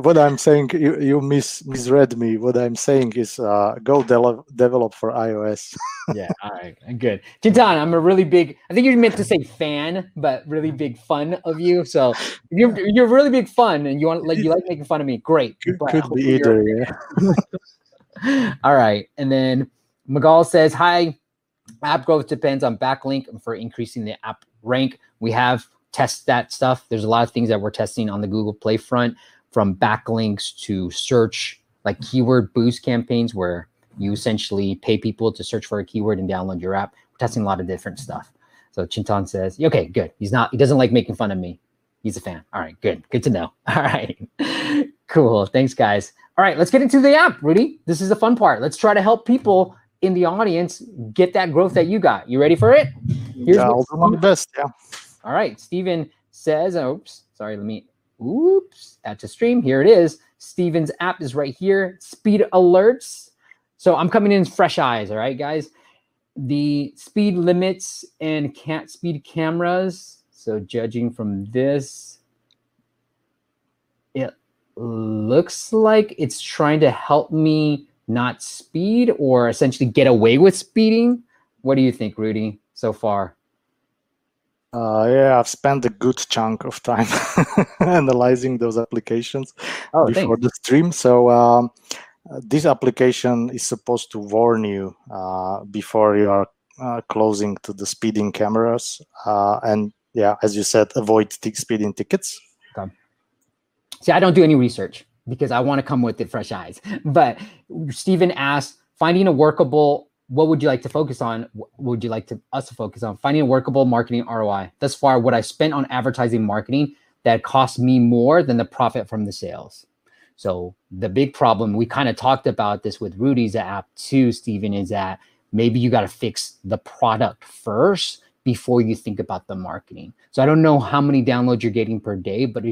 What I'm saying, you misread me. What I'm saying is go develop for iOS. Yeah, all right, good. Chintan, I'm a really big, I think you meant to say fan, but really big fun of you. So you're really big fun, and you like making fun of me. Great. Could be either, yeah. All right, and then Magal says, hi, app growth depends on backlink for increasing the app rank. We have test that stuff. There's a lot of things that we're testing on the Google Play front, from backlinks to search, like keyword boost campaigns where you essentially pay people to search for a keyword and download your app. We're testing a lot of different stuff. So Chintan says, okay, good. He doesn't like making fun of me. He's a fan. All right, good. Good to know. All right. Cool. Thanks, guys. All right, let's get into the app, Rudy. This is the fun part. Let's try to help people in the audience get that growth that you got. You ready for it? Here's I'll do my best, yeah. All right, Stephen says, that's a stream. Here it is. Stephen's app is right here, Speed Alerts. So I'm coming in fresh eyes, all right, guys? The speed limits and speed cameras. So judging from this, it looks like it's trying to help me not speed, or essentially get away with speeding. What do you think, Rudy, so far? Yeah, I've spent a good chunk of time analyzing those applications before the stream. So this application is supposed to warn you before you are closing to the speeding cameras. And yeah, as you said, avoid speeding tickets. Okay. See, I don't do any research because I want to come with it fresh eyes. But Stephen asked, what would you like to focus on? What would you like us to focus on? Finding a workable marketing ROI. Thus far, what I spent on advertising marketing that cost me more than the profit from the sales. So the big problem, we kind of talked about this with Rudy's app too, Steven, is that maybe you got to fix the product first before you think about the marketing. So I don't know how many downloads you're getting per day, but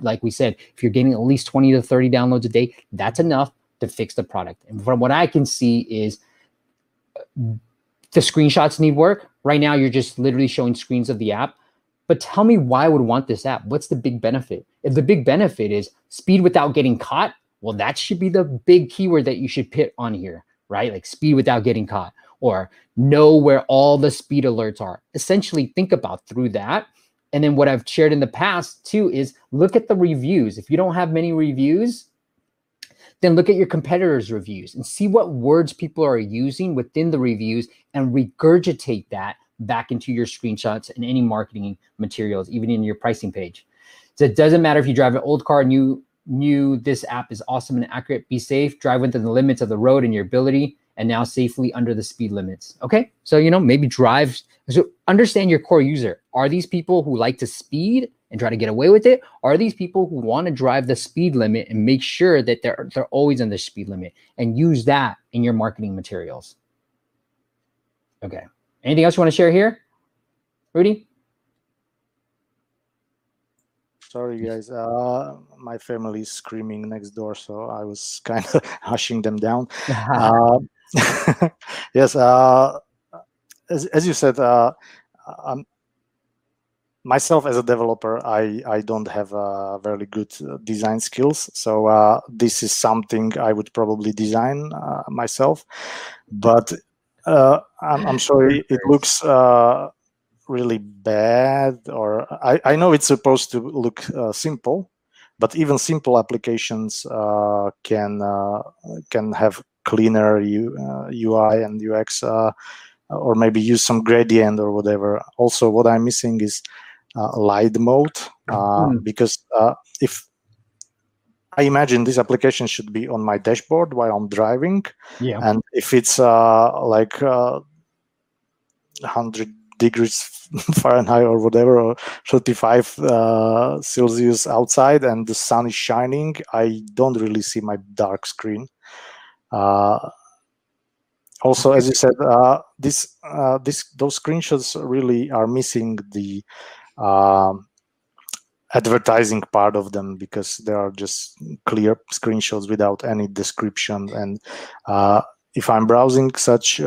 like we said, if you're getting at least 20 to 30 downloads a day, that's enough to fix the product. And from what I can see is, the screenshots need work. Right now, you're just literally showing screens of the app. But tell me why I would want this app. What's the big benefit? If the big benefit is speed without getting caught, well, that should be the big keyword that you should put on here, right? Like speed without getting caught, or know where all the speed alerts are. Essentially, think about through that. And then what I've shared in the past too is look at the reviews. If you don't have many reviews, then look at your competitors' reviews and see what words people are using within the reviews and regurgitate that back into your screenshots and any marketing materials, even in your pricing page. So it doesn't matter if you drive an old car, new, this app is awesome and accurate. Be safe, drive within the limits of the road and your ability, and now safely under the speed limits. Okay, so you know, maybe drive. So understand your core user. Are these people who like to speed and try to get away with it? Are these people who want to drive the speed limit and make sure that they're always on the speed limit, and use that in your marketing materials? Okay, anything else you want to share here, Rudy? Sorry guys, my family is screaming next door, so I was kind of hushing them down. Yes, as you said, myself as a developer, I don't have very good design skills, so this is something I would probably design myself. But I'm sorry, it looks really bad, or I know it's supposed to look simple, but even simple applications can have cleaner UI and UX, or maybe use some gradient or whatever. Also, what I'm missing is light mode, because if I imagine this application should be on my dashboard while I'm driving, and if it's like 100 degrees Fahrenheit or whatever, or 35 Celsius outside, and the sun is shining, I don't really see my dark screen. Also, as you said, those screenshots really are missing the advertising part of them, because they are just clear screenshots without any description. And if I'm browsing such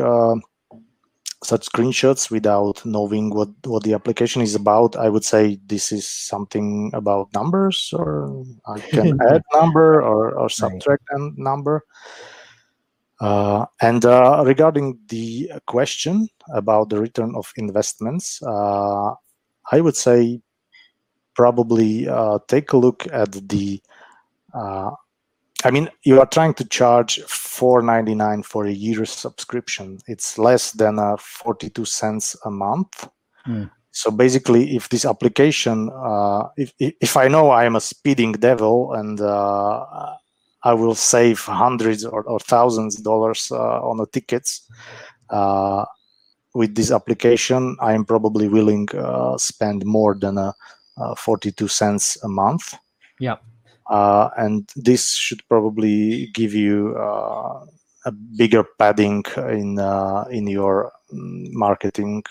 screenshots without knowing what the application is about, I would say this is something about numbers, or I can add number or subtract a number. And regarding the question about the return of investments, I would say probably take a look at the I mean, you are trying to charge $4.99 for a year's subscription. It's less than 42 cents a month. So basically, if this application, if I know I am a speeding devil and I will save hundreds or thousands of dollars on the tickets, with this application, I am probably willing to spend more than 42 cents a month. Yeah. And this should probably give you a bigger padding in your marketing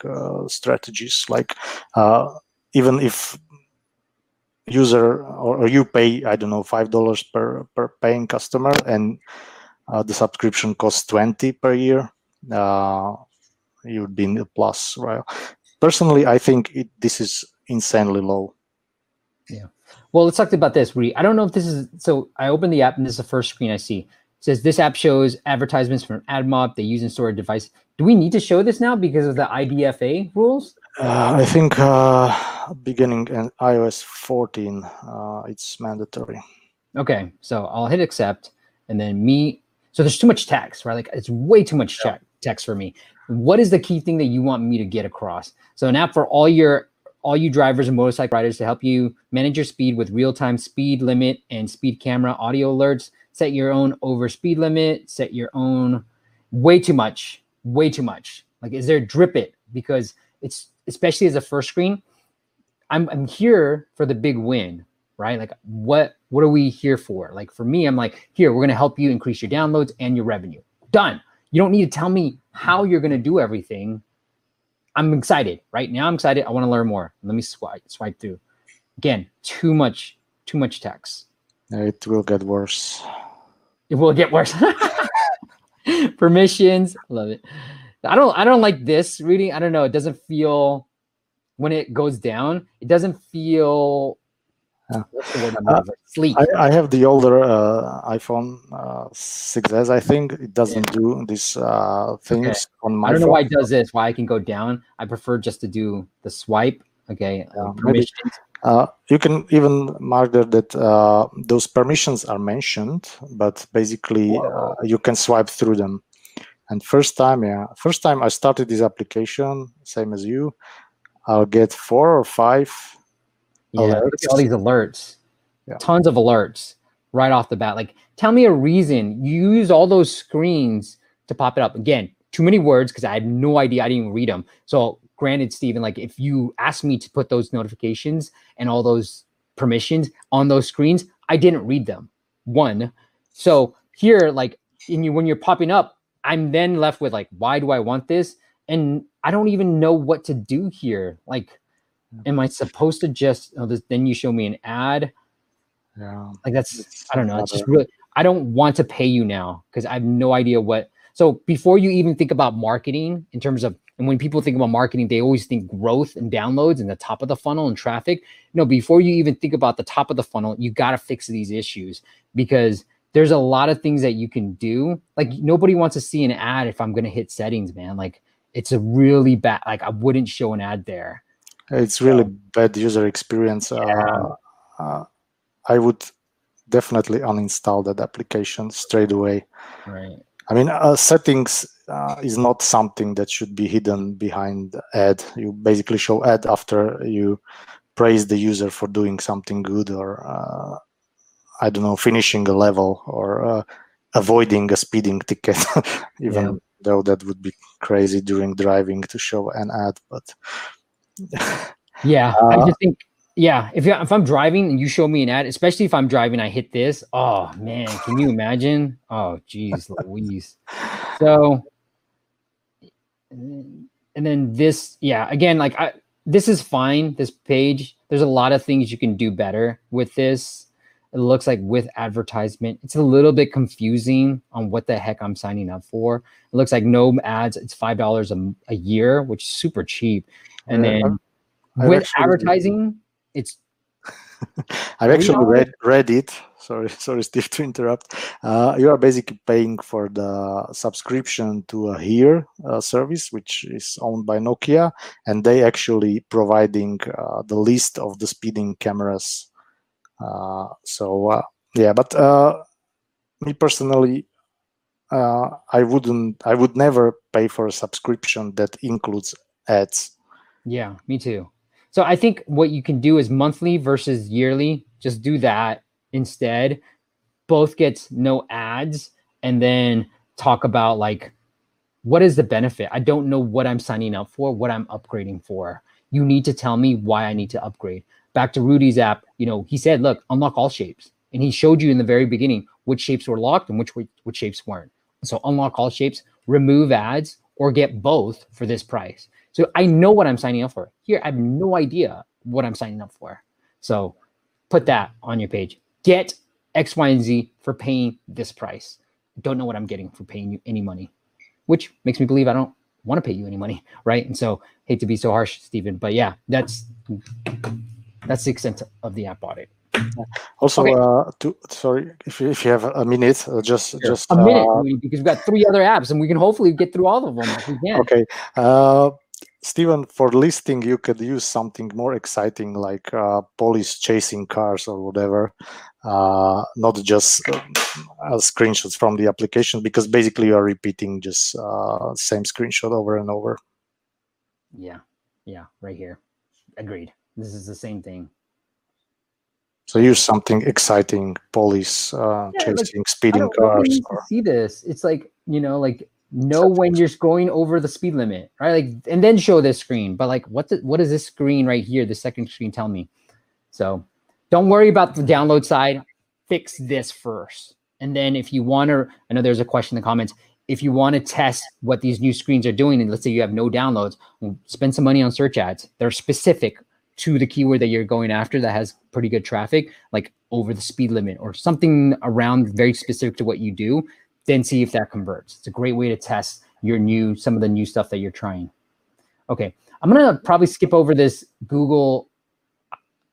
strategies. Like even if user or you pay, I don't know, $5 per paying customer, and the subscription costs $20 per year, you would be in the plus, right? Personally, I think this is insanely low. Yeah. Well, let's talk about this, Rudy. I don't know if this is, so I open the app and this is the first screen I see. It says this app shows advertisements from AdMob they use and store a device. Do we need to show this now because of the IDFA rules? I think beginning in iOS 14, it's mandatory. Okay, so I'll hit accept and then me. So there's too much text, right? Like it's way too much text for me. What is the key thing that you want me to get across? So an app for all you drivers and motorcycle riders to help you manage your speed with real-time speed limit and speed camera audio alerts. Set your own over speed limit, set your own, way too much. Like, is there drip it? Because it's, especially as a first screen, I'm here for the big win, right? Like what are we here for? Like for me, I'm like, here, we're going to help you increase your downloads and your revenue. Done. You don't need to tell me how you're going to do everything. I'm excited right now. I'm excited. I want to learn more. Let me swipe through. Again, too much text. It will get worse. It will get worse. Permissions. Love it. I don't like this reading. I don't know. It doesn't feel, when it goes down, it doesn't feel sleek. I have the older iPhone 6S, I think. It doesn't do these things on my phone. I don't know why it does this, why I can go down. I prefer just to do the swipe. Okay. Permissions. Maybe, you can even mark that those permissions are mentioned, but basically you can swipe through them. And first time I started this application, same as you, I'll get 4 or 5 alerts. Look at all these alerts. Yeah. Tons of alerts right off the bat. Like, tell me a reason you use all those screens to pop it up. Again, too many words because I have no idea. I didn't even read them. So granted, Steven, like if you asked me to put those notifications and all those permissions on those screens, I didn't read them. One. So here, like when you're popping up, I'm then left with like, why do I want this? And I don't even know what to do here. Like, am I supposed to just, then you show me an ad. Yeah. Like that's, I don't know. It's just really, I don't want to pay you now because I have no idea what. So before you even think about marketing in terms of, and when people think about marketing, they always think growth and downloads and the top of the funnel and traffic. No, before you even think about the top of the funnel, you got to fix these issues because there's a lot of things that you can do. Like nobody wants to see an ad if I'm going to hit settings, man. Like it's a really bad, like I wouldn't show an ad there. It's really bad user experience. Yeah. I would definitely uninstall that application straight away. Right. I mean, settings is not something that should be hidden behind ad. You basically show ad after you praise the user for doing something good or I don't know, finishing a level or avoiding a speeding ticket, even though that would be crazy during driving to show an ad. But I just think, if I'm driving and you show me an ad, especially if I'm driving, I hit this. Oh man, can you imagine? Oh geez, Louise. So, and then this, again, like this is fine. This page, there's a lot of things you can do better with this. It looks like with advertisement, it's a little bit confusing on what the heck I'm signing up for. It looks like no ads. It's $5 a year, which is super cheap. And then with advertising, it's. I've actually read it. Sorry, Steve, to interrupt. You are basically paying for the subscription to a HERE service, which is owned by Nokia, and they actually providing the list of the speeding cameras. Me personally, I would never pay for a subscription that includes ads. Yeah, me too. So I think what you can do is monthly versus yearly. Just do that instead. Both gets no ads, and then talk about like, what is the benefit? I don't know what I'm signing up for, what I'm upgrading for. You need to tell me why I need to upgrade. Back to Rudy's app, he said, look, unlock all shapes. And he showed you in the very beginning which shapes were locked and which shapes weren't. So unlock all shapes, remove ads, or get both for this price. So I know what I'm signing up for. Here, I have no idea what I'm signing up for. So put that on your page. Get X, Y, and Z for paying this price. Don't know what I'm getting for paying you any money, which makes me believe I don't want to pay you any money, right? And so hate to be so harsh, Stephen, but yeah, that's the extent of the app audit. Also, sorry, if you have a minute, just a minute, because we've got 3 other apps, and we can hopefully get through all of them if we can. Okay, Steven, for listing, you could use something more exciting like police chasing cars or whatever, not just screenshots from the application, because basically you are repeating just same screenshot over and over. Yeah, right here. Agreed. This is the same thing. So use something exciting, police chasing, speeding cars. Really or... see this. It's like, know when you're going over the speed limit, right? Like, and then show this screen. But like, what does this screen right here, the second screen, tell me? So don't worry about the download side. Fix this first. And then if you want to, I know there's a question in the comments. If you want to test what these new screens are doing, and let's say you have no downloads, spend some money on search ads. They're specific to the keyword that you're going after that has pretty good traffic, like over the speed limit or something around very specific to what you do, then see if that converts. It's a great way to test some of the new stuff that you're trying. Okay, I'm gonna probably skip over this Google.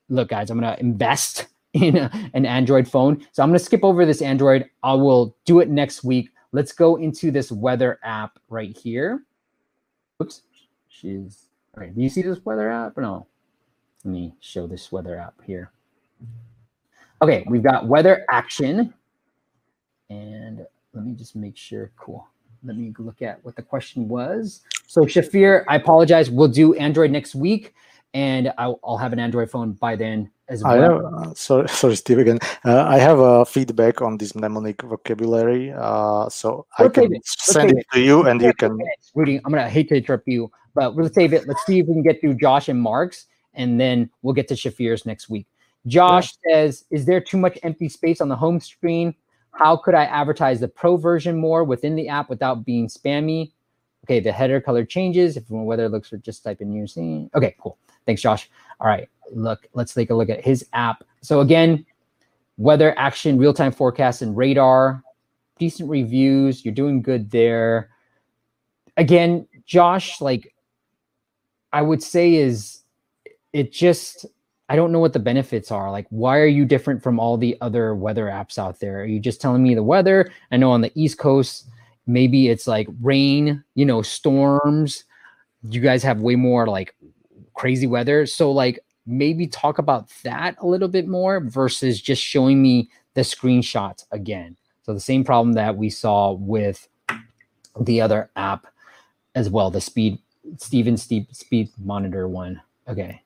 Look, guys, I'm gonna invest in an Android phone. So I'm gonna skip over this Android. I will do it next week. Let's go into this weather app right here. Oops, all right, do you see this weather app? No. Let me show this weather app here. Okay, we've got Weather Action. And let me just make sure, cool. let me look at what the question was. So Shafir, I apologize. We'll do Android next week, and I'll have an Android phone by then as well. Sorry, Steve again. I have feedback on this mnemonic vocabulary, so I can send it to you, and you can. Rudy, I'm gonna hate to interrupt you, but we'll save it. Let's see if we can get through Josh and Mark's, and then we'll get to Shafir's next week. Josh says, "Is there too much empty space on the home screen? How could I advertise the pro version more within the app without being spammy? Okay, the header color changes. If weather looks, or just type in your scene. Okay, cool. Thanks, Josh. All right, look, let's take a look at his app. So again, weather action, real-time forecast, and radar. Decent reviews. You're doing good there. Again, Josh, like I would say is it just... I don't know what the benefits are. Like, why are you different from all the other weather apps out there? Are you just telling me the weather? I know on the East Coast, maybe it's like rain, you know, storms. You guys have way more like crazy weather. So like maybe talk about that a little bit more versus just showing me the screenshots again. So the same problem that we saw with the other app as well, the Steven speed monitor one. Okay.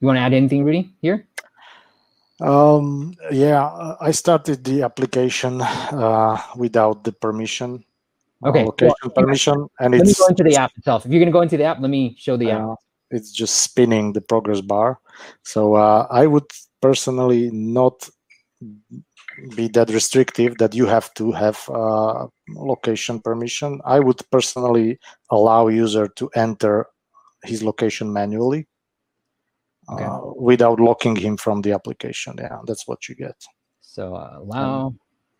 You want to add anything, Rudy, here? Yeah, I started the application without the permission. Okay. Location permission. And let me go into the app itself. If you're going to go into the app, let me show the app. It's just spinning the progress bar. So I would personally not be that restrictive that you have to have location permission. I would personally allow user to enter his location manually. Okay. Without locking him from the application. Yeah, that's what you get. So allow.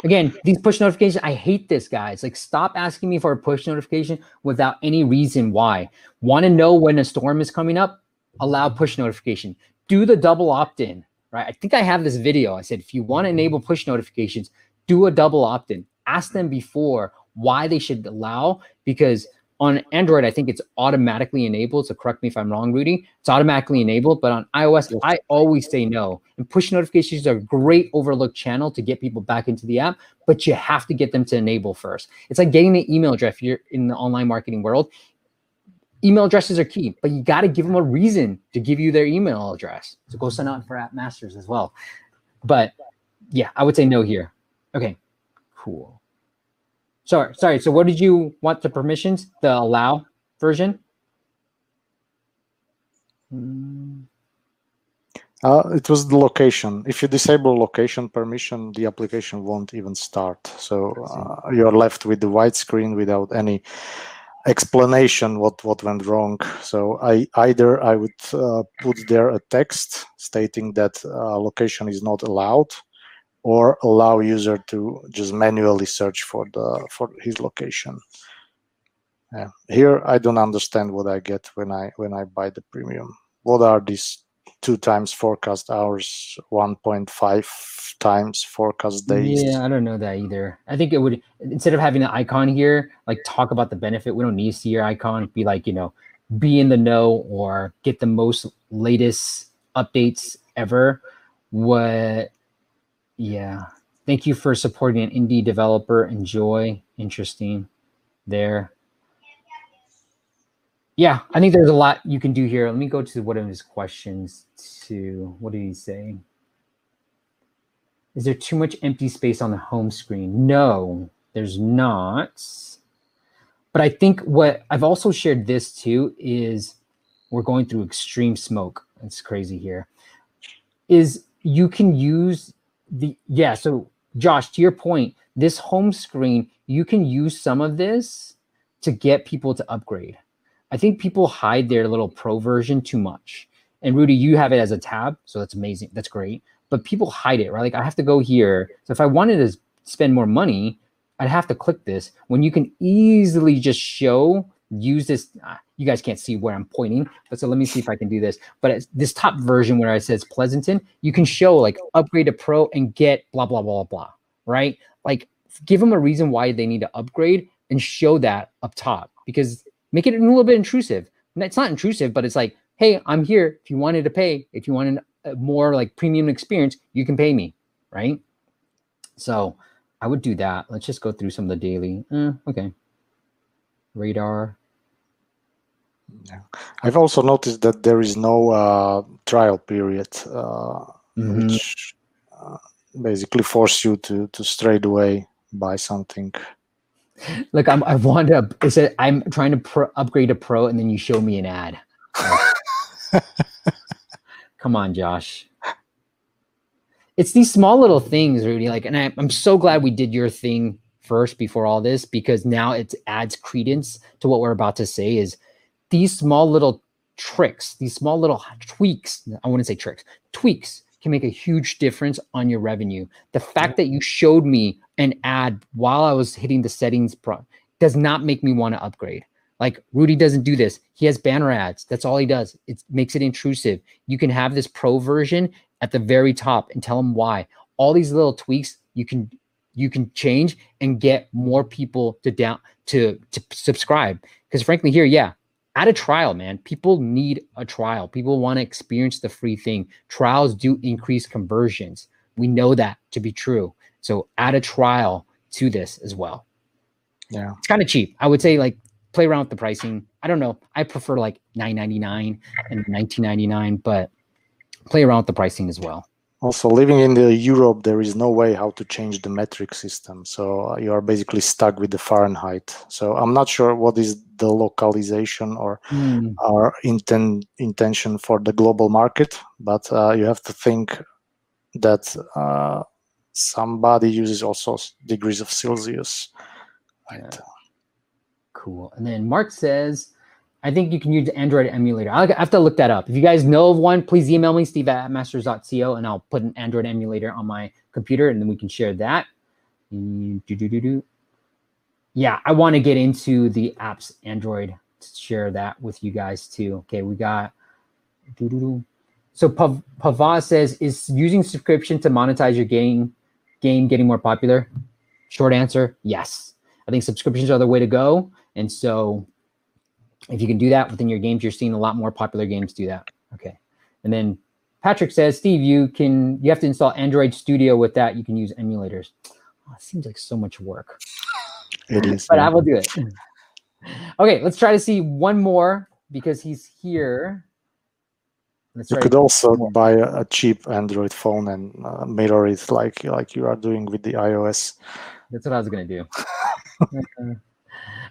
Again, these push notifications, I hate this, guys. Like, stop asking me for a push notification without any reason why. Want to know when a storm is coming up? Allow push notification. Do the double opt-in, right? I think I have this video. I said, if you want to enable push notifications, do a double opt-in. Ask them before why they should allow, because on Android, I think it's automatically enabled. So correct me if I'm wrong, Rudy. It's automatically enabled, but on iOS, I always say no. And push notifications are a great overlooked channel to get people back into the app, but you have to get them to enable first. It's like getting the email address. If you're in the online marketing world, email addresses are key, but you got to give them a reason to give you their email address. So go sign out for App Masters as well. But yeah, I would say no here. Okay, cool. Sorry. So what did you want the permissions? The allow version? It was the location. If you disable location permission, the application won't even start. So you're left with the white screen without any explanation what went wrong. So I would put there a text stating that location is not allowed, or allow user to just manually search for his location. Here, I don't understand what I get when I buy the premium. What are these 2 times forecast hours, 1.5 times forecast days? Yeah, I don't know that either. I think it would, instead of having an icon here, like talk about the benefit. We don't need to see your icon. Be like, you know, be in the know or get the most latest updates ever. What... Yeah. Thank you for supporting an indie developer. Enjoy. Interesting there. Yeah, I think there's a lot you can do here. Let me go to one of his questions too. What did he say? Is there too much empty space on the home screen? No, there's not. But I think what I've also shared this too is we're going through extreme smoke. It's crazy here. Is you can use... So Josh, to your point, this home screen, you can use some of this to get people to upgrade. I think people hide their little pro version too much. And Rudy, you have it as a tab, so that's amazing. That's great. But people hide it, right? Like I have to go here. So if I wanted to spend more money, I'd have to click this. When you can easily just show, use this. You guys can't see where I'm pointing, but so let me see if I can do this. But it's this top version where it says Pleasanton, you can show like upgrade to pro and get blah, blah, blah, blah, right? Like give them a reason why they need to upgrade and show that up top, because make it a little bit intrusive. And it's not intrusive, but it's like, hey, I'm here. If you wanted to pay, if you wanted a more like premium experience, you can pay me, right? So I would do that. Let's just go through some of the daily. Okay. radar. Yeah. I've also noticed that there is no trial period, which basically force you to straight away buy something. Like I want to. Is it? I'm trying to upgrade to pro, and then you show me an ad. Come on, Josh. It's these small little things, Rudy. Like, and I'm so glad we did your thing first before all this, because now it adds credence to what we're about to say. Is these small little tricks, these small little tweaks. I wouldn't say tricks. Tweaks can make a huge difference on your revenue. The fact that you showed me an ad while I was hitting the settings does not make me want to upgrade. Like, Rudy doesn't do this. He has banner ads. That's all he does. It makes it intrusive. You can have this pro version at the very top and tell them why. All these little tweaks you can change and get more people to subscribe. Because frankly here, yeah, add a trial, man. People need a trial. People want to experience the free thing. Trials do increase conversions. We know that to be true. So add a trial to this as well. Yeah. It's kind of cheap. I would say, like, play around with the pricing. I don't know. I prefer like $9.99 and $19.99, but play around with the pricing as well. Also, living in the Europe, there is no way how to change the metric system. So you are basically stuck with the Fahrenheit. So I'm not sure what is the localization or our intention for the global market, but you have to think that somebody uses also degrees of Celsius. Right. Yeah. Cool. And then Mark says, I think you can use the Android emulator. I have to look that up. If you guys know of one, please email me, steve@masters.co, and I'll put an Android emulator on my computer, and then we can share that. Yeah, I want to get into the apps Android to share that with you guys too. Okay, we got... So Pava says, is using subscription to monetize your game getting more popular? Short answer, yes. I think subscriptions are the way to go. And so if you can do that within your games, you're seeing a lot more popular games do that. Okay. And then Patrick says, Steve, you have to install Android Studio. With that, you can use emulators. Oh, it seems like so much work. It is. But I will do it. Okay, let's try to see one more because he's here. You could also buy a cheap Android phone and mirror it like you are doing with the iOS. That's what I was going to do.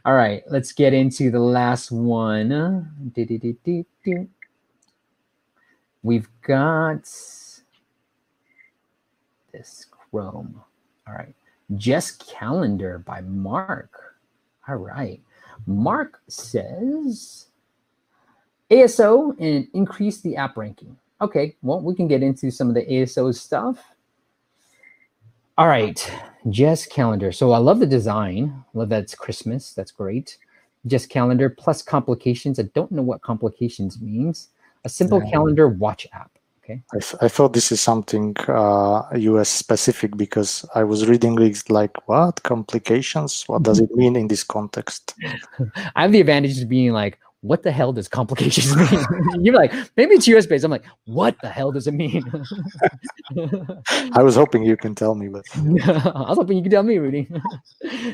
All right, let's get into the last one. We've got this Chrome. All right, Just Calendar by Mark. All right, Mark says... ASO and increase the app ranking. Okay, well, we can get into some of the ASO stuff. All right, Just Calendar. So I love the design. I love that it's Christmas. That's great. Just Calendar plus complications. I don't know what complications means. A simple calendar watch app. Okay. I thought this is something US specific because I was reading it like, what? Complications? What does it mean in this context? I have the advantage of being like, what the hell does complications mean? You're like, maybe it's US-based. I'm like, what the hell does it mean? I was hoping you can tell me. But I was hoping you could tell me, Rudy.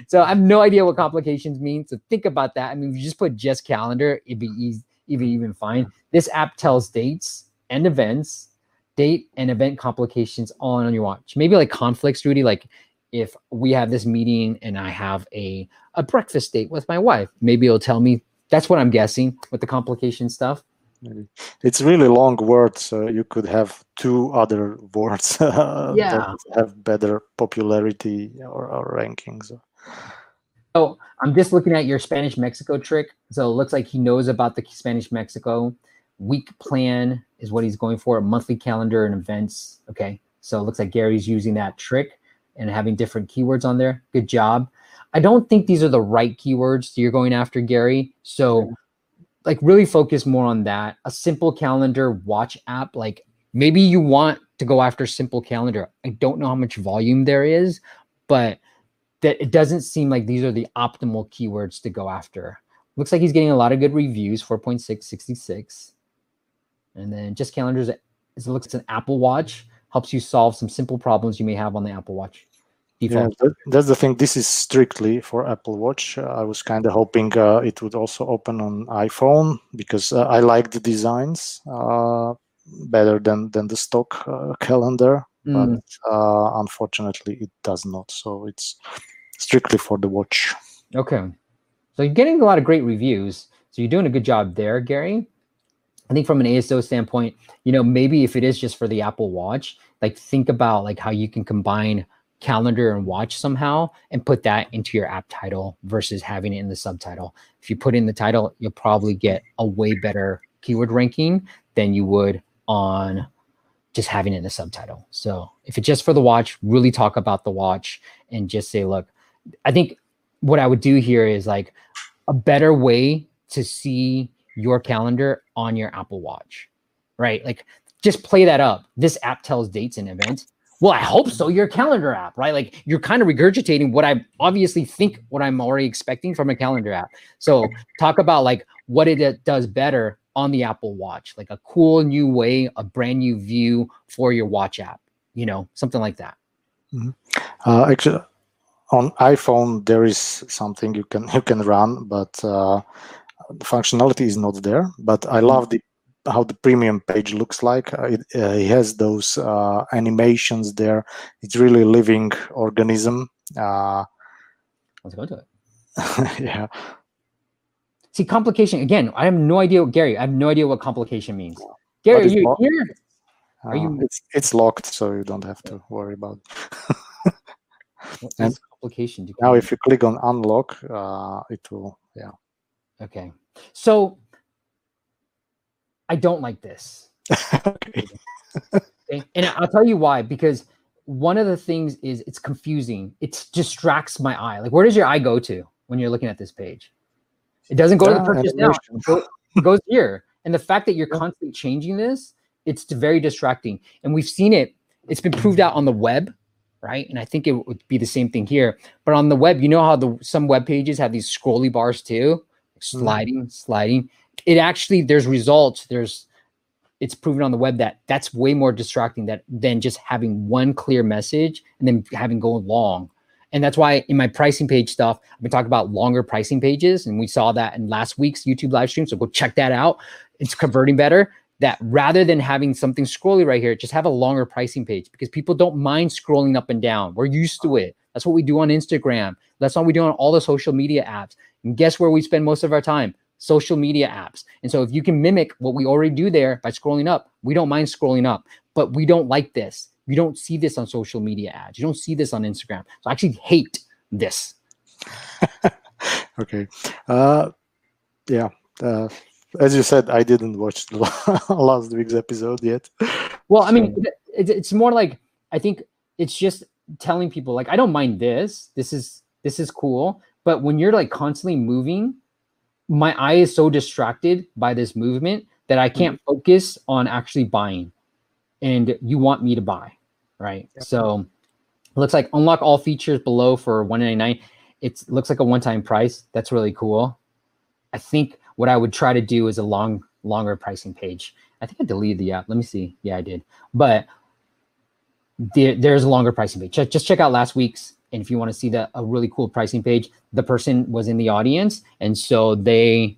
So I have no idea what complications mean. So think about that. I mean, if you just put Just Calendar, it'd be easy, even fine. This app tells dates and events, date and event complications all on your watch. Maybe like conflicts, Rudy, like if we have this meeting and I have a breakfast date with my wife, maybe it'll tell me. That's what I'm guessing with the complication stuff. It's really long words. So you could have two other words that have better popularity or rankings. So I'm just looking at your Spanish Mexico trick. So it looks like he knows about the Spanish Mexico. Week plan is what he's going for. A monthly calendar and events. Okay. So it looks like Gary's using that trick and having different keywords on there. Good job. I don't think these are the right keywords you're going after, Gary. So like really focus more on that. A simple calendar watch app. Like maybe you want to go after simple calendar. I don't know how much volume there is, but that it doesn't seem like these are the optimal keywords to go after. Looks like he's getting a lot of good reviews, 4.666. And then Just Calendars, it looks like an Apple Watch. Helps you solve some simple problems you may have on the Apple Watch. default. Yeah, that's the thing. This is strictly for Apple Watch. I was kind of hoping it would also open on iPhone because I like the designs better than the stock calendar. But unfortunately, it does not. So it's strictly for the watch. Okay. So you're getting a lot of great reviews. So you're doing a good job there, Gary. I think from an ASO standpoint, you know, maybe if it is just for the Apple Watch, like think about like how you can combine calendar and watch somehow and put that into your app title versus having it in the subtitle. If you put in the title, you'll probably get a way better keyword ranking than you would on just having it in the subtitle. So if it's just for the watch, really talk about the watch and just say, look, I think what I would do here is like a better way to see your calendar on your Apple Watch, right? Like just play that up. This app tells dates and events. Well, I hope so. Your calendar app, right? Like you're kind of regurgitating what I obviously think what I'm already expecting from a calendar app. So talk about like what it does better on the Apple Watch, like a cool new way, a brand new view for your watch app, you know, something like that. Mm-hmm. Actually, on iPhone, there is something you can run, but the functionality is not there. But I love how the premium page looks like. It has those animations there. It's really a living organism. Let's go to it. Yeah. See, complication, again, I have no idea, Gary, I have no idea what complication means. Gary, are you here? Are you... It's locked, so you don't have to worry about it. What's complication? Now, if you click on unlock, it will, yeah. Okay. So, I don't like this. Okay. And I'll tell you why, because one of the things is it's confusing. It distracts my eye. Like, where does your eye go to when you're looking at this page? It doesn't go to the purchase now. It goes here. And the fact that you're constantly changing this, it's very distracting. And we've seen it. It's been proved out on the web, right? And I think it would be the same thing here. But on the web, you know how some web pages have these scrolly bars too? Sliding. It actually, there's results. It's proven on the web that's way more distracting than just having one clear message and then having going long. And that's why in my pricing page stuff, I've been talking about longer pricing pages. And we saw that in last week's YouTube live stream. So go check that out. It's converting better. That rather than having something scrolly right here, just have a longer pricing page because people don't mind scrolling up and down. We're used to it. That's what we do on Instagram. That's what we do on all the social media apps. And guess where we spend most of our time? Social media apps. And so if you can mimic what we already do there by scrolling up, we don't mind scrolling up, but we don't like this. You don't see this on social media ads. You don't see this on Instagram. So I actually hate this. Okay. Yeah. As you said, I didn't watch the last week's episode yet. Well, I mean, it's more like, I think it's just telling people like, I don't mind this. This is cool. But when you're like constantly moving, my eye is so distracted by this movement that I can't focus on actually buying. And you want me to buy, right? Yep. So it looks like unlock all features below for $199. It looks like a one-time price. That's really cool. I think what I would try to do is a longer pricing page. I think I deleted the app. Let me see. Yeah, I did. But there's a longer pricing page. Just check out last week's. And if you want to see a really cool pricing page, the person was in the audience. And so they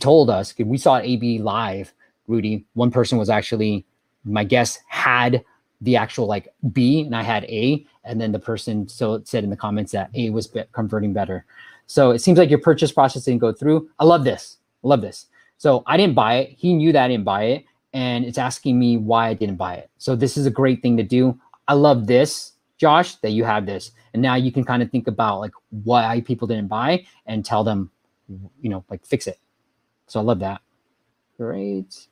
told us, we saw AB live, Rudy. One person was actually... my guest had the actual like B and I had A, and then the person said in the comments that A was converting better. So it seems like your purchase process didn't go through. I love this. So I didn't buy it. He knew that I didn't buy it, and it's asking me why I didn't buy it. So this is a great thing to do. I love this, Josh, that you have this. And now you can kind of think about like why people didn't buy and tell them, you know, like fix it. So I love that. Great.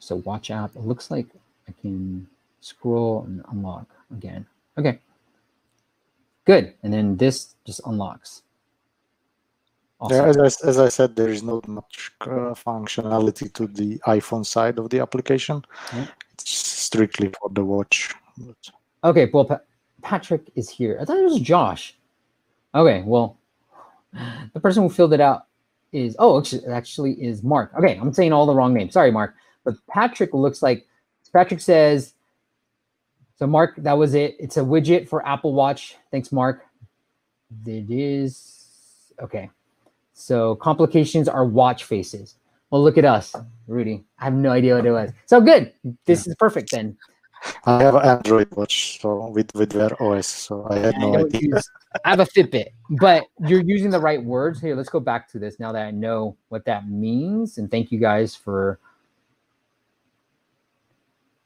So watch app, it looks like I can scroll and unlock again. Okay, good. And then this just unlocks. Awesome. Yeah, as I said, there is not much functionality to the iPhone side of the application. Okay. It's strictly for the watch. Okay, well, Patrick is here. I thought it was Josh. Okay, well, the person who filled it out is, it actually is Mark. Okay, I'm saying all the wrong names. Sorry, Mark. But Patrick looks like Patrick says, so Mark, that was it. It's a widget for Apple Watch. Thanks, Mark. It is. Okay. So complications are watch faces. Well, look at us, Rudy. I have no idea what it was. So good. This is perfect then. I have an Android watch, so with Wear OS, so I have no idea. I have a Fitbit, but you're using the right words. Here, let's go back to this now that I know what that means. And thank you guys for.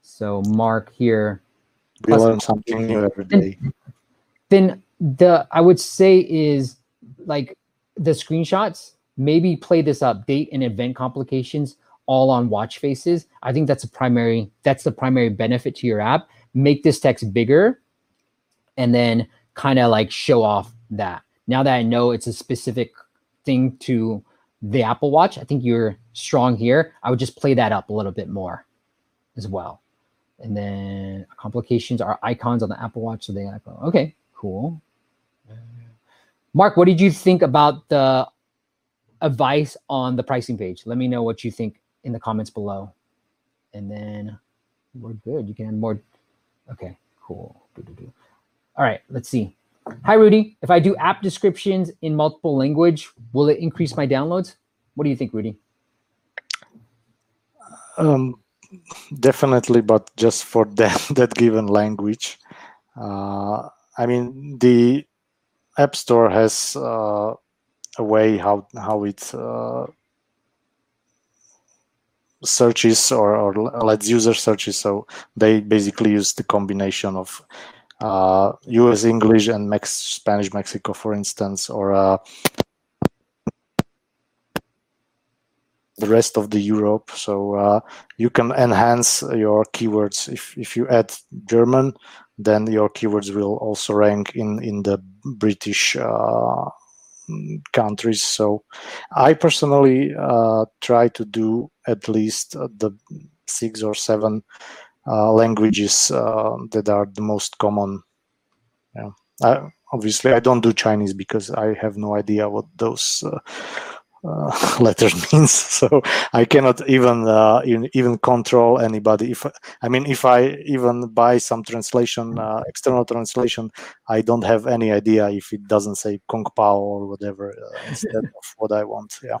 So Mark here. We learn something new every day. Then I would say is like the screenshots, maybe play this up, date and event complications all on watch faces. I think that's the primary benefit to your app. Make this text bigger and then kind of like show off that. Now that I know it's a specific thing to the Apple Watch, I think you're strong here. I would just play that up a little bit more as well. And then complications are icons on the Apple Watch. So they okay, cool. Mark, what did you think about the advice on the pricing page? Let me know what you think in the comments below. And then we're good. You can add more. Okay, cool. All right, let's see. Hi, Rudy. If I do app descriptions in multiple language, will it increase my downloads? What do you think, Rudy? Definitely, but just for that given language. I mean, the App Store has a way how it searches or lets users searches. So they basically use the combination of US English and Spanish Mexico, for instance, or the rest of the Europe. So you can enhance your keywords. If you add German, then your keywords will also rank in the British countries. So I personally try to do at least the 6 or 7 languages that are the most common. Yeah. Obviously, I don't do Chinese because I have no idea what those letters means, so I cannot even control anybody. If I even buy some translation, external translation, I don't have any idea if it doesn't say Kung Pao or whatever instead of what I want. Yeah.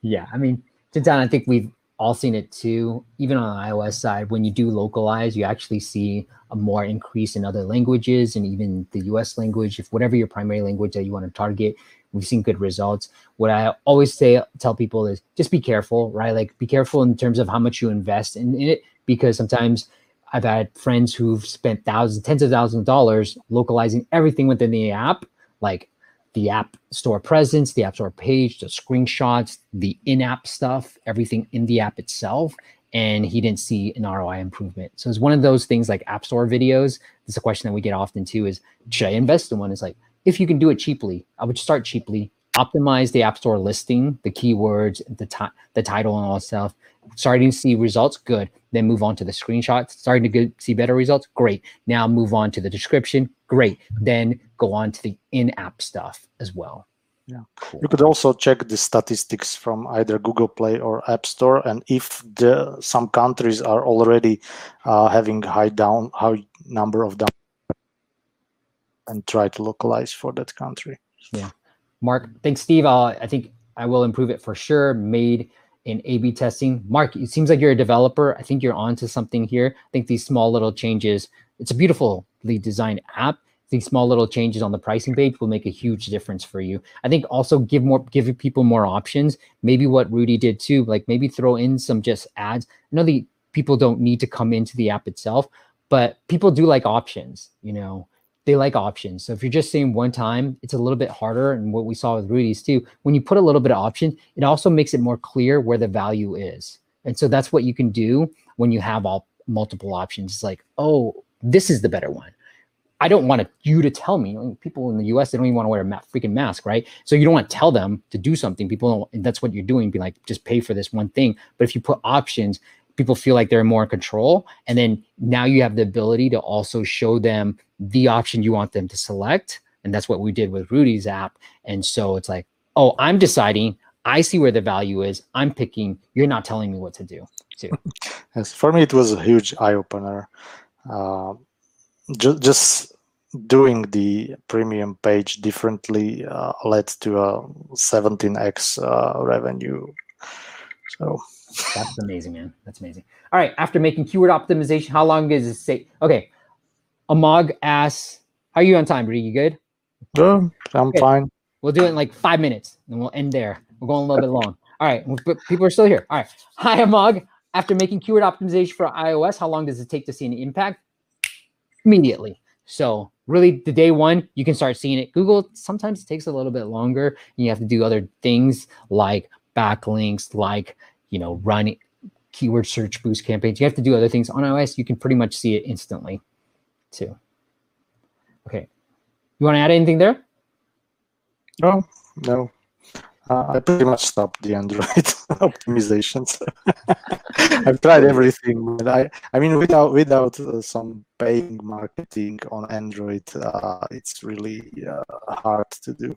Yeah. I mean, Chintan, I think we've all seen it too. Even on the iOS side, when you do localize, you actually see a more increase in other languages and even the US language, if whatever your primary language that you want to target. We've seen good results. What I always tell people is just be careful, right? Like be careful in terms of how much you invest in it, because sometimes I've had friends who've spent thousands, tens of thousands of dollars localizing everything within the app, like the App Store presence, the App Store page, the screenshots, the in-app stuff, everything in the app itself. And he didn't see an ROI improvement. So it's one of those things like App Store videos. It's a question that we get often too is, should I invest in one? It's like, if you can do it cheaply, I would start cheaply, optimize the App Store listing, the keywords, the title and all stuff. Starting to see results, good. Then move on to the screenshots. Starting to see better results, great. Now move on to the description, great. Then go on to the in-app stuff as well. Yeah, cool. You could also check the statistics from either Google Play or App Store. And if some countries are already having high number of downloads, and try to localize for that country. Yeah. Mark, thanks, Steve. I think I will improve it for sure. Made in A/B testing. Mark, it seems like you're a developer. I think you're onto something here. I think these small little changes, it's a beautifully designed app. These small little changes on the pricing page will make a huge difference for you. I think also give people more options. Maybe what Rudy did too, like maybe throw in some just ads. I know the people don't need to come into the app itself, but people do like options, you know. They like options. So if you're just saying one time, it's a little bit harder. And what we saw with Rudy's too, when you put a little bit of option, it also makes it more clear where the value is. And so that's what you can do when you have multiple options. It's like, oh, this is the better one. I don't want you to tell me. People in the US, they don't even want to wear a freaking mask, right? So you don't want to tell them to do something. And that's what you're doing. Be like, just pay for this one thing. But if you put options, people feel like they're more in control. And then now you have the ability to also show them the option you want them to select. And that's what we did with Rudy's app. And so it's like, oh, I'm deciding. I see where the value is. I'm picking. You're not telling me what to do. too. Yes, for me, it was a huge eye-opener. Just doing the premium page differently led to a 17x revenue. So that's amazing, man. That's amazing. All right. After making keyword optimization, how long does it say? Okay. Amog asks, "How are you on time? Rudy, you good?" Sure, I'm good. Fine. We'll do it in like 5 minutes, and we'll end there. We're going a little bit long. All right. People are still here. All right. Hi, Amog. After making keyword optimization for iOS, how long does it take to see an impact? Immediately. So really, the day one, you can start seeing it. Google sometimes takes a little bit longer, and you have to do other things like backlinks, like, you know, run keyword search boost campaigns. You have to do other things on iOS. You can pretty much see it instantly too. Okay. You want to add anything there? No. I pretty much stopped the Android optimizations. I've tried everything. I mean, without some paying marketing on Android, it's really hard to do.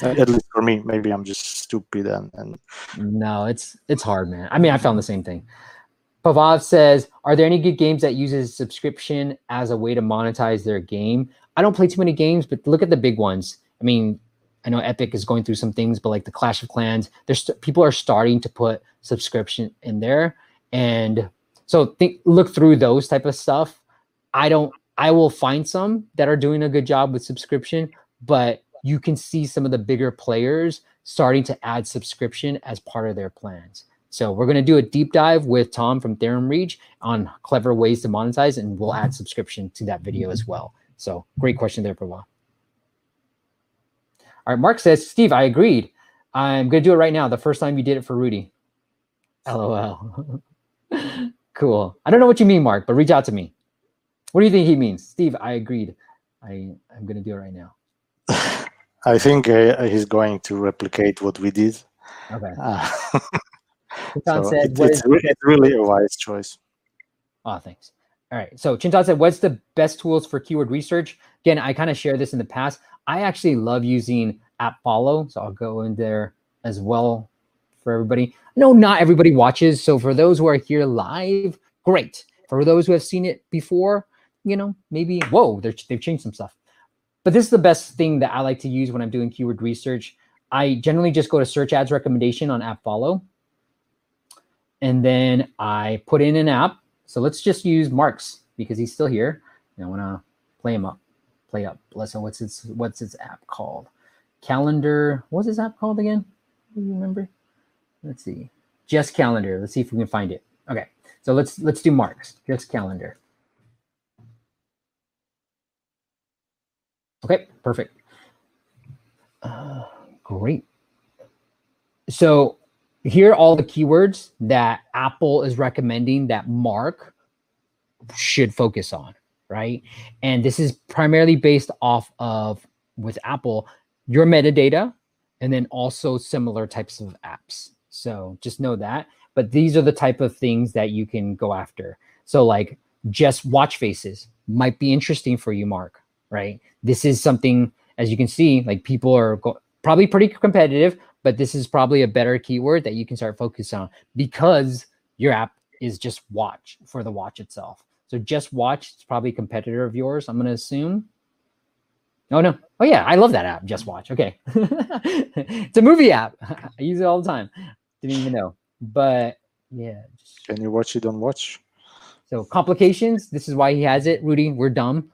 At least for me. Maybe I'm just stupid and. No, it's hard, man. I mean, I found the same thing. Pavav says, "Are there any good games that uses subscription as a way to monetize their game?" I don't play too many games, but look at the big ones. I mean, I know Epic is going through some things, but like the Clash of Clans, there's people are starting to put subscription in there, and so look through those type of stuff. I will find some that are doing a good job with subscription, but you can see some of the bigger players starting to add subscription as part of their plans. So we're going to do a deep dive with Tom from Theorem Reach on clever ways to monetize, and we'll add subscription to that video as well. So great question there, Prabha. All right, Mark says, "Steve, I agreed. I'm going to do it right now. The first time you did it for Rudy. LOL." Cool. I don't know what you mean, Mark, but reach out to me. What do you think he means? Steve, I agreed. I'm going to do it right now. I think he's going to replicate what we did. Okay. Chintan said, it's really a wise choice. Oh, thanks. All right. So Chintan said, "What's the best tools for keyword research?" Again, I kind of shared this in the past. I actually love using AppFollow, so I'll go in there as well for everybody. No, not everybody watches. So for those who are here live, great. For those who have seen it before, you know, maybe, whoa, they've changed some stuff. But this is the best thing that I like to use when I'm doing keyword research. I generally just go to search ads recommendation on AppFollow, and then I put in an app. So let's just use Mark's because he's still here. And I want to play him up. So what's its app called? Calendar. What's its app called again? Do you remember? Let's see. Just Calendar. Let's see if we can find it. Okay. So let's do Mark's. Just Calendar. Okay, perfect. Great. So here are all the keywords that Apple is recommending that Mark should focus on, right? And this is primarily based off of, with Apple, your metadata and then also similar types of apps. So just know that. But these are the type of things that you can go after. So like just watch faces might be interesting for you, Mark. Right? This is something, as you can see, like people are probably pretty competitive, but this is probably a better keyword that you can start focusing on because your app is just watch for the watch itself. So just watch, it's probably a competitor of yours, I'm going to assume. Oh, no. Oh, yeah. I love that app, Just Watch. Okay. It's a movie app. I use it all the time. Didn't even know. But yeah. Can you watch it on Watch? So complications. This is why he has it. Rudy, we're dumb.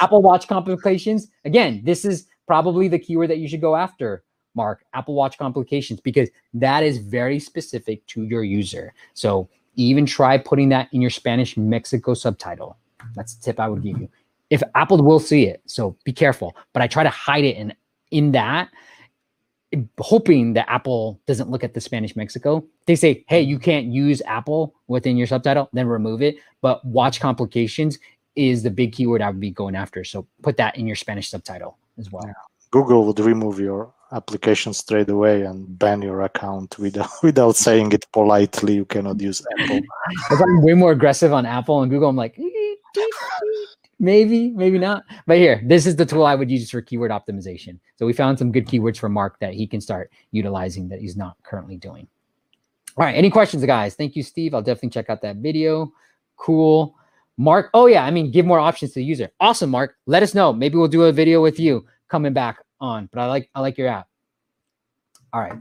Apple Watch complications. Again, this is probably the keyword that you should go after, Mark. Apple Watch complications, because that is very specific to your user. So even try putting that in your Spanish Mexico subtitle. That's a tip I would give you. If Apple will see it, so be careful. But I try to hide it in that, hoping that Apple doesn't look at the Spanish Mexico. They say, hey, you can't use Apple within your subtitle, then remove it. But watch complications is the big keyword I would be going after. So put that in your Spanish subtitle as well. Yeah. Google would remove your application straight away and ban your account without saying it politely. You cannot use Apple. If I'm way more aggressive on Apple and Google, I'm like, maybe, maybe not. But here, this is the tool I would use for keyword optimization. So we found some good keywords for Mark that he can start utilizing that he's not currently doing. All right, any questions, guys? Thank you, Steve. I'll definitely check out that video. Cool. Mark, oh yeah, I mean, give more options to the user. Awesome, Mark. Let us know. Maybe we'll do a video with you coming back on, but I like your app. All right.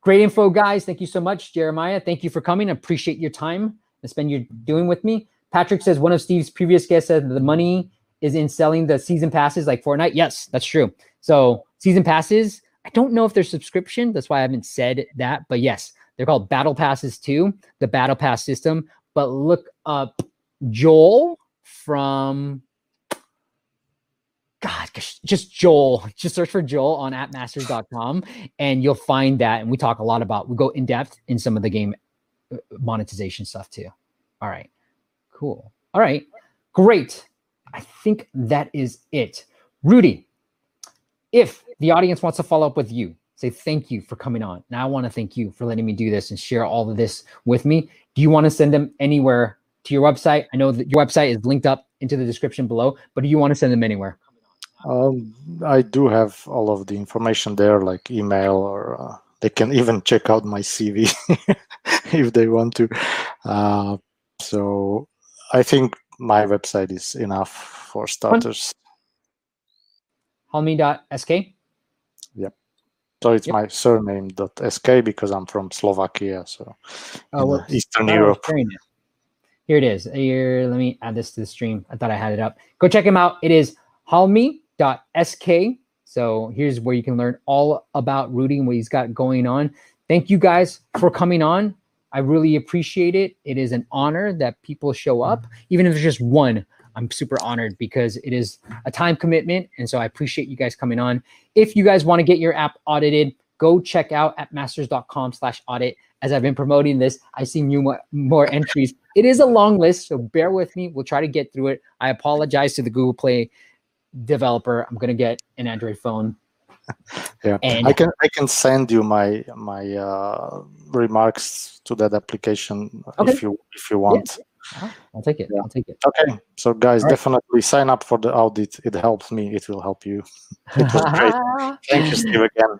Great info, guys. Thank you so much, Jeremiah. Thank you for coming. I appreciate your time and spend your doing with me. Patrick says, one of Steve's previous guests said the money is in selling the season passes like Fortnite. Yes, that's true. So season passes, I don't know if they're subscription. That's why I haven't said that, but yes, they're called battle passes too, the battle pass system. But look up Joel from, God, just Joel. Just search for Joel on appmasters.com and you'll find that. And we talk a lot about, we go in depth in some of the game monetization stuff too. All right, cool. All right, great. I think that is it. Rudy, if the audience wants to follow up with you, say thank you for coming on. Now I want to thank you for letting me do this and share all of this with me. Do you want to send them anywhere to your website? I know that your website is linked up into the description below, but do you want to send them anywhere? I do have all of the information there, like email, or they can even check out my CV if they want to. So I think my website is enough for starters. Halmi.sk? Yep. So it's my surname.sk because I'm from Slovakia, so Eastern Europe. Here it is. Here, let me add this to the stream. I thought I had it up. Go check him out. It is halmi.sk. So here's where you can learn all about Rudy and what he's got going on. Thank you guys for coming on. I really appreciate it. It is an honor that people show up. Even if there's just one, I'm super honored because it is a time commitment. And so I appreciate you guys coming on. If you guys want to get your app audited, go check out appmasters.com/audit. As I've been promoting this, I've seen more entries. It is a long list, so bear with me. We'll try to get through it. I apologize to the Google Play developer. I'm going to get an Android phone. Yeah, and I can send you my remarks to that application if you want. Yeah. I'll take it. Yeah. I'll take it. Okay, so guys, definitely sign up for the audit. It helps me. It will help you. It was great. Thank you, Steve, again.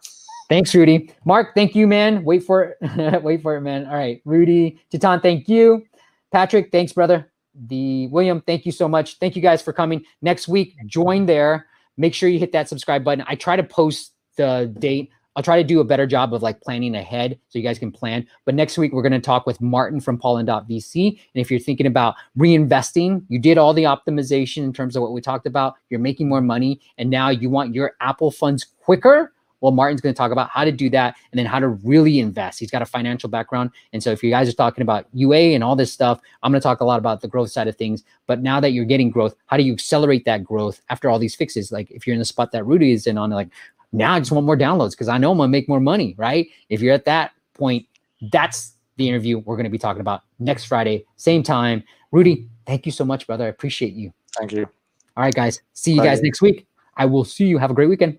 Thanks, Rudy. Mark, thank you, man. Wait for it. Wait for it, man. All right, Rudy, Chintan, thank you. Patrick, thanks, brother. William, thank you so much. Thank you guys for coming. Next week, join there. Make sure you hit that subscribe button. I try to post the date. I'll try to do a better job of like planning ahead so you guys can plan. But next week, we're going to talk with Martin from pollen.vc. And if you're thinking about reinvesting, you did all the optimization in terms of what we talked about. You're making more money and now you want your Apple funds quicker. Well, Martin's going to talk about how to do that and then how to really invest. He's got a financial background. And so if you guys are talking about UA and all this stuff, I'm going to talk a lot about the growth side of things. But now that you're getting growth, how do you accelerate that growth after all these fixes? Like if you're in the spot that Rudy is in on, like, now I just want more downloads because I know I'm going to make more money, right? If you're at that point, that's the interview we're going to be talking about next Friday, same time. Rudy, thank you so much, brother. I appreciate you. Thank you. All right, guys. See you guys next week. I will see you. Have a great weekend.